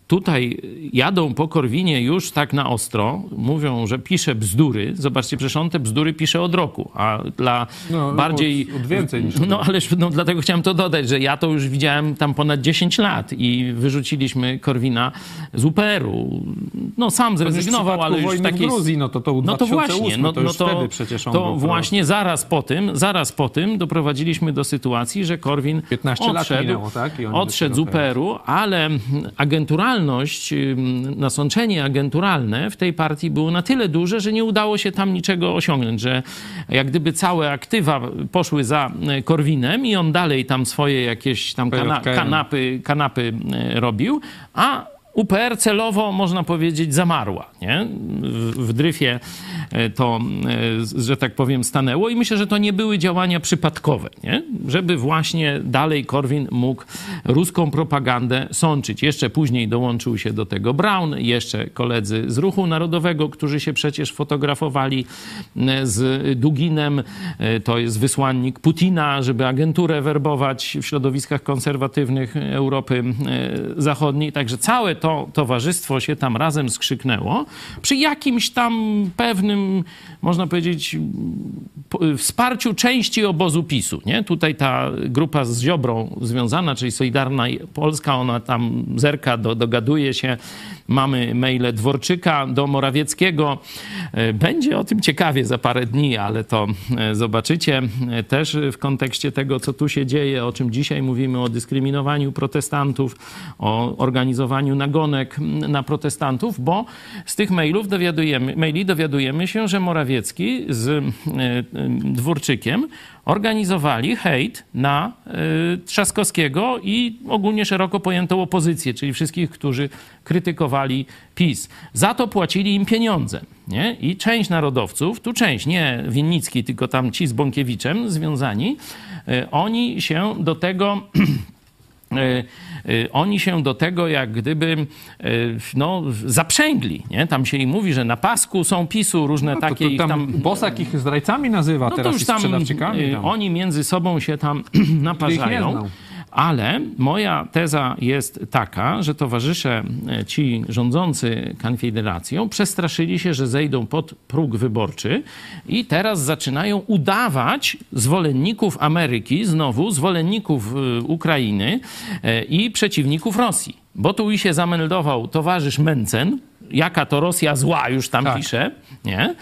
tutaj jadą po Korwinie już tak na ostro, mówią, że pisze bzdury. Zobaczcie, przecież on te bzdury pisze od roku, a dla no, bardziej... Od, od więcej niż... No, ależ no, dlatego chciałem to dodać, że ja to już widziałem tam ponad dziesięć lat i wyrzuciliśmy Korwina z U P R u. No, sam zrezygnował, ale już takiej... w Gruzji, no to to no, to właśnie, no, to już no, to, wtedy przecież on To właśnie zaraz po tym, zaraz po tym doprowadziliśmy do sytuacji, że Korwin piętnaście odszedł, lat minęło, tak? I odszedł z U P R u, ale agenturalnie nasączenie agenturalne w tej partii było na tyle duże, że nie udało się tam niczego osiągnąć, że jak gdyby całe aktywa poszły za Korwinem i on dalej tam swoje jakieś tam kana- kanapy, kanapy robił, a U P R celowo, można powiedzieć, zamarła, nie? W, w dryfie to, że tak powiem, stanęło i myślę, że to nie były działania przypadkowe, nie? Żeby właśnie dalej Korwin mógł ruską propagandę sączyć. Jeszcze później dołączył się do tego Braun, jeszcze koledzy z Ruchu Narodowego, którzy się przecież fotografowali z Duginem, to jest wysłannik Putina, żeby agenturę werbować w środowiskach konserwatywnych Europy Zachodniej, także całe to towarzystwo się tam razem skrzyknęło przy jakimś tam pewnym, można powiedzieć, wsparciu części obozu PiSu, nie? Tutaj ta grupa z Ziobrą związana, czyli Solidarna Polska, ona tam zerka, do, dogaduje się. Mamy maile Dworczyka do Morawieckiego. Będzie o tym ciekawie za parę dni, ale to zobaczycie też w kontekście tego, co tu się dzieje, o czym dzisiaj mówimy, o dyskryminowaniu protestantów, o organizowaniu nagonek na protestantów, bo z tych mailów dowiadujemy, maili dowiadujemy się, że Morawiecki z Dworczykiem organizowali hejt na Trzaskowskiego i ogólnie szeroko pojętą opozycję, czyli wszystkich, którzy krytykowali PiS. Za to płacili im pieniądze, nie? I część narodowców, tu część, nie Winnicki, tylko tam ci z Bąkiewiczem związani, oni się do tego... oni się do tego jak gdyby no, zaprzęgli, nie? Tam się im mówi, że na pasku są PiSu, różne no, takie... To, to tam, tam Bosak ich zdrajcami nazywa no, teraz i sprzedawczykami. Tam. Oni między sobą się tam naparzają. Ale moja teza jest taka, że towarzysze ci rządzący Konfederacją przestraszyli się, że zejdą pod próg wyborczy i teraz zaczynają udawać zwolenników Ameryki, znowu zwolenników Ukrainy i przeciwników Rosji. Bo tu i się zameldował towarzysz Mentzen, jaka to Rosja zła, już tam tak pisze, nie?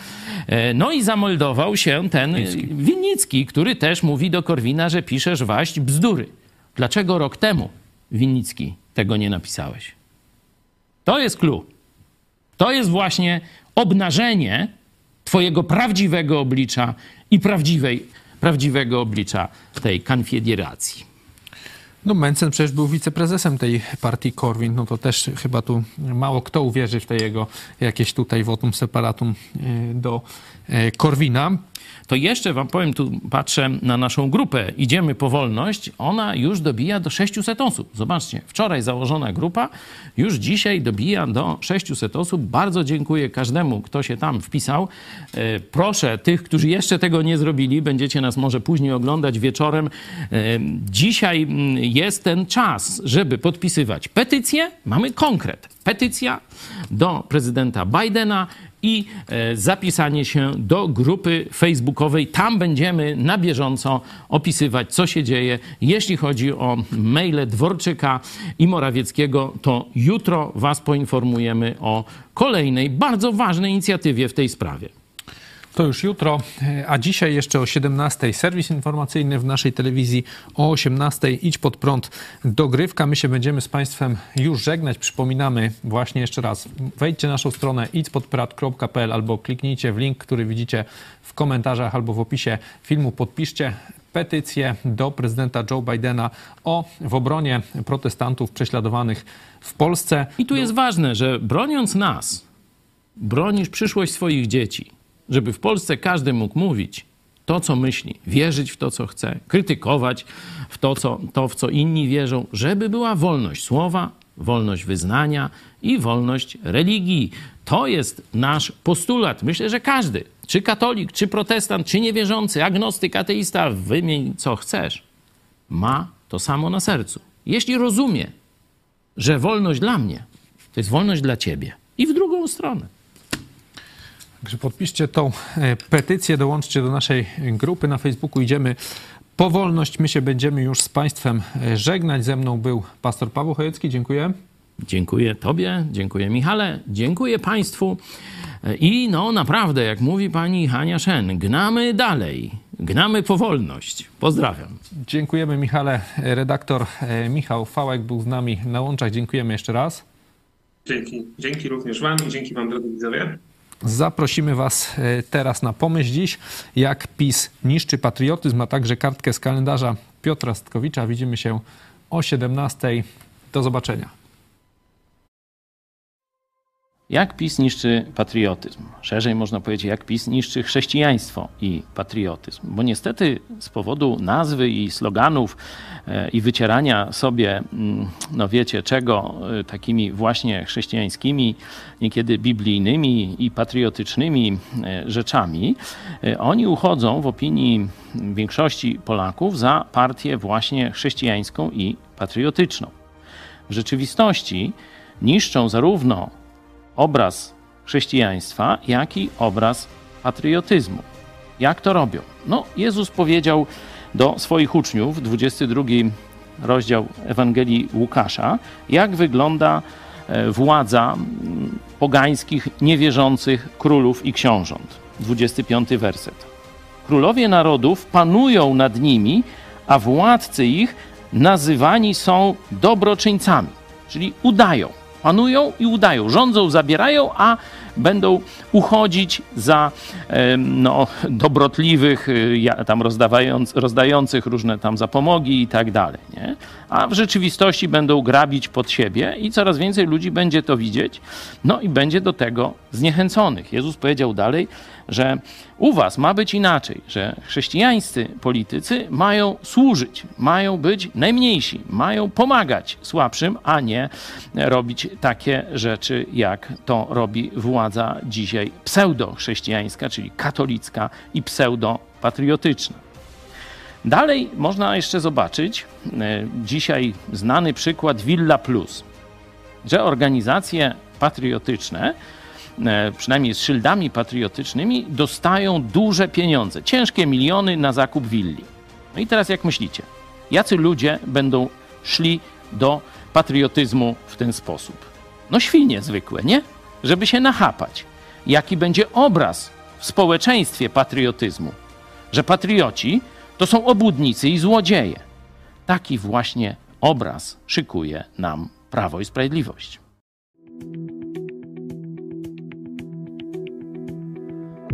No i zameldował się ten Winnicki. Winnicki, który też mówi do Korwina, że piszesz waść bzdury. Dlaczego rok temu, Winnicki, tego nie napisałeś? To jest clue. To jest właśnie obnażenie twojego prawdziwego oblicza i prawdziwej, prawdziwego oblicza tej konfederacji. No Mentzen przecież był wiceprezesem tej partii Korwin, no to też chyba tu mało kto uwierzy w te jego jakieś tutaj votum separatum do Korwina. To jeszcze wam powiem, tu patrzę na naszą grupę Idziemy po Wolność, ona już dobija do sześciuset osób. Zobaczcie, wczoraj założona grupa już dzisiaj dobija do sześciuset osób. Bardzo dziękuję każdemu, kto się tam wpisał. Proszę tych, którzy jeszcze tego nie zrobili, będziecie nas może później oglądać wieczorem. Dzisiaj jest ten czas, żeby podpisywać petycję. Mamy konkret. Petycja do prezydenta Bidena i zapisanie się do grupy facebookowej. Tam będziemy na bieżąco opisywać, co się dzieje. Jeśli chodzi o maile Dworczyka i Morawieckiego, to jutro was poinformujemy o kolejnej bardzo ważnej inicjatywie w tej sprawie. To już jutro, a dzisiaj jeszcze o siedemnastej serwis informacyjny w naszej telewizji, o osiemnastej Idź Pod Prąd dogrywka. My się będziemy z Państwem już żegnać. Przypominamy właśnie jeszcze raz, wejdźcie na naszą stronę idź pod prąd kropka p l albo kliknijcie w link, który widzicie w komentarzach albo w opisie filmu. Podpiszcie petycję do prezydenta Joe Bidena o w obronie protestantów prześladowanych w Polsce. I tu jest ważne, że broniąc nas, bronisz przyszłość swoich dzieci. Żeby w Polsce każdy mógł mówić to, co myśli, wierzyć w to, co chce, krytykować w to, co, to, w co inni wierzą, żeby była wolność słowa, wolność wyznania i wolność religii. To jest nasz postulat. Myślę, że każdy, czy katolik, czy protestant, czy niewierzący, agnostyk, ateista, wymień co chcesz, ma to samo na sercu. Jeśli rozumie, że wolność dla mnie to jest wolność dla ciebie i w drugą stronę. Także podpiszcie tą petycję, dołączcie do naszej grupy na Facebooku. Idziemy po wolność. My się będziemy już z Państwem żegnać. Ze mną był pastor Paweł Chojecki. Dziękuję. Dziękuję Tobie, dziękuję Michale, dziękuję Państwu. I no naprawdę, jak mówi pani Hania Shen, gnamy dalej, gnamy po wolność. Pozdrawiam. Dziękujemy Michale. Redaktor Michał Fałek był z nami na łączach. Dziękujemy jeszcze raz. Dzięki. Dzięki również Wam i dzięki Wam, drodzy widzowie. Zaprosimy Was teraz na pomyśl dziś, jak PiS niszczy patriotyzm, a także kartkę z kalendarza Piotra Stkowicza. Widzimy się o siedemnastej. Do zobaczenia. Jak PiS niszczy patriotyzm? Szerzej można powiedzieć, jak PiS niszczy chrześcijaństwo i patriotyzm. Bo niestety z powodu nazwy i sloganów i wycierania sobie, no wiecie czego, takimi właśnie chrześcijańskimi, niekiedy biblijnymi i patriotycznymi rzeczami, oni uchodzą w opinii większości Polaków za partię właśnie chrześcijańską i patriotyczną. W rzeczywistości niszczą zarówno obraz chrześcijaństwa, jak i obraz patriotyzmu. Jak to robią? No, Jezus powiedział do swoich uczniów, dwudziesty drugi rozdział Ewangelii Łukasza, jak wygląda władza pogańskich, niewierzących królów i książąt. dwudziesty piąty werset. Królowie narodów panują nad nimi, a władcy ich nazywani są dobroczyńcami, czyli udają. Panują i udają, rządzą, zabierają, a będą uchodzić za no, dobrotliwych, tam rozdających różne tam zapomogi i tak dalej. Nie? A w rzeczywistości będą grabić pod siebie i coraz więcej ludzi będzie to widzieć, no i będzie do tego zniechęconych. Jezus powiedział dalej, że u was ma być inaczej, że chrześcijańscy politycy mają służyć, mają być najmniejsi, mają pomagać słabszym, a nie robić takie rzeczy, jak to robi władza dzisiaj pseudochrześcijańska, czyli katolicka i pseudopatriotyczna. Dalej można jeszcze zobaczyć dzisiaj znany przykład Villa Plus, że organizacje patriotyczne, przynajmniej z szyldami patriotycznymi, dostają duże pieniądze, ciężkie miliony na zakup willi. No i teraz jak myślicie, jacy ludzie będą szli do patriotyzmu w ten sposób? No świnie zwykłe, nie? Żeby się nachapać. Jaki będzie obraz w społeczeństwie patriotyzmu? Że patrioci to są obłudnicy i złodzieje. Taki właśnie obraz szykuje nam Prawo i Sprawiedliwość.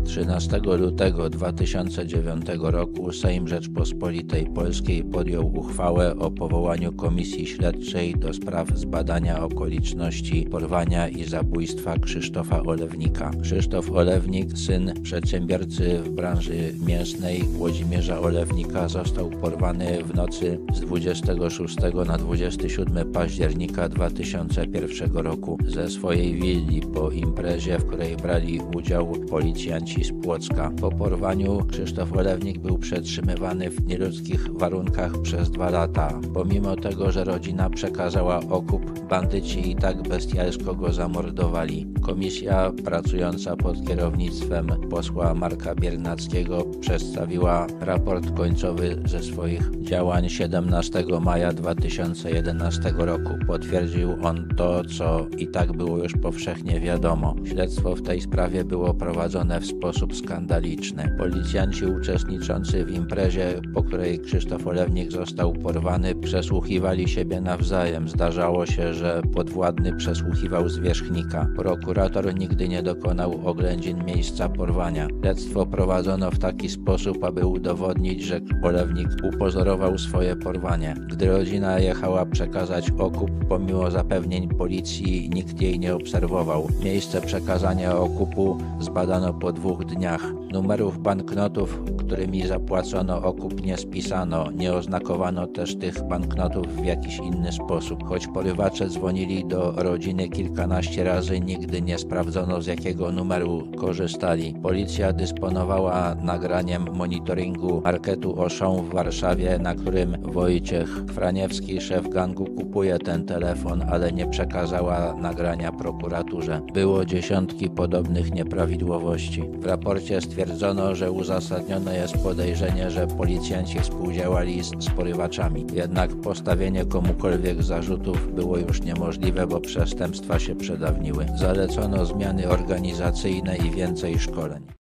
trzynastego lutego dwa tysiące dziewiątego roku Sejm Rzeczpospolitej Polskiej podjął uchwałę o powołaniu Komisji Śledczej do spraw zbadania okoliczności porwania i zabójstwa Krzysztofa Olewnika. Krzysztof Olewnik, syn przedsiębiorcy w branży mięsnej Włodzimierza Olewnika, został porwany w nocy z dwudziestego szóstego na dwudziesty siódmy października dwa tysiące pierwszego roku ze swojej willi po imprezie, w której brali udział policjanci z Płocka. Po porwaniu Krzysztof Olewnik był przetrzymywany w nieludzkich warunkach przez dwa lata. Pomimo tego, że rodzina przekazała okup, bandyci i tak bestialsko go zamordowali. Komisja pracująca pod kierownictwem posła Marka Biernackiego przedstawiła raport końcowy ze swoich działań siedemnastego maja dwa tysiące jedenastego roku. Potwierdził on to, co i tak było już powszechnie wiadomo. Śledztwo w tej sprawie było prowadzone w sposób sposób skandaliczny. Policjanci uczestniczący w imprezie, po której Krzysztof Olewnik został porwany, przesłuchiwali siebie nawzajem. Zdarzało się, że podwładny przesłuchiwał zwierzchnika. Prokurator nigdy nie dokonał oględzin miejsca porwania. Śledztwo prowadzono w taki sposób, aby udowodnić, że Olewnik upozorował swoje porwanie. Gdy rodzina jechała przekazać okup, pomimo zapewnień policji nikt jej nie obserwował. Miejsce przekazania okupu zbadano po dwóch dniach. Numerów banknotów, którymi zapłacono okup, nie spisano. Nie oznakowano też tych banknotów w jakiś inny sposób. Choć porywacze dzwonili do rodziny kilkanaście razy, nigdy nie sprawdzono, z jakiego numeru korzystali. Policja dysponowała nagraniem monitoringu marketu Auchan w Warszawie, na którym Wojciech Franiewski, szef gangu, kupuje ten telefon, ale nie przekazała nagrania prokuraturze. Było dziesiątki podobnych nieprawidłowości. W raporcie stwierdzono, że uzasadnione jest podejrzenie, że policjanci współdziałali z, z porywaczami. Jednak postawienie komukolwiek zarzutów było już niemożliwe, bo przestępstwa się przedawniły. Zalecono zmiany organizacyjne i więcej szkoleń.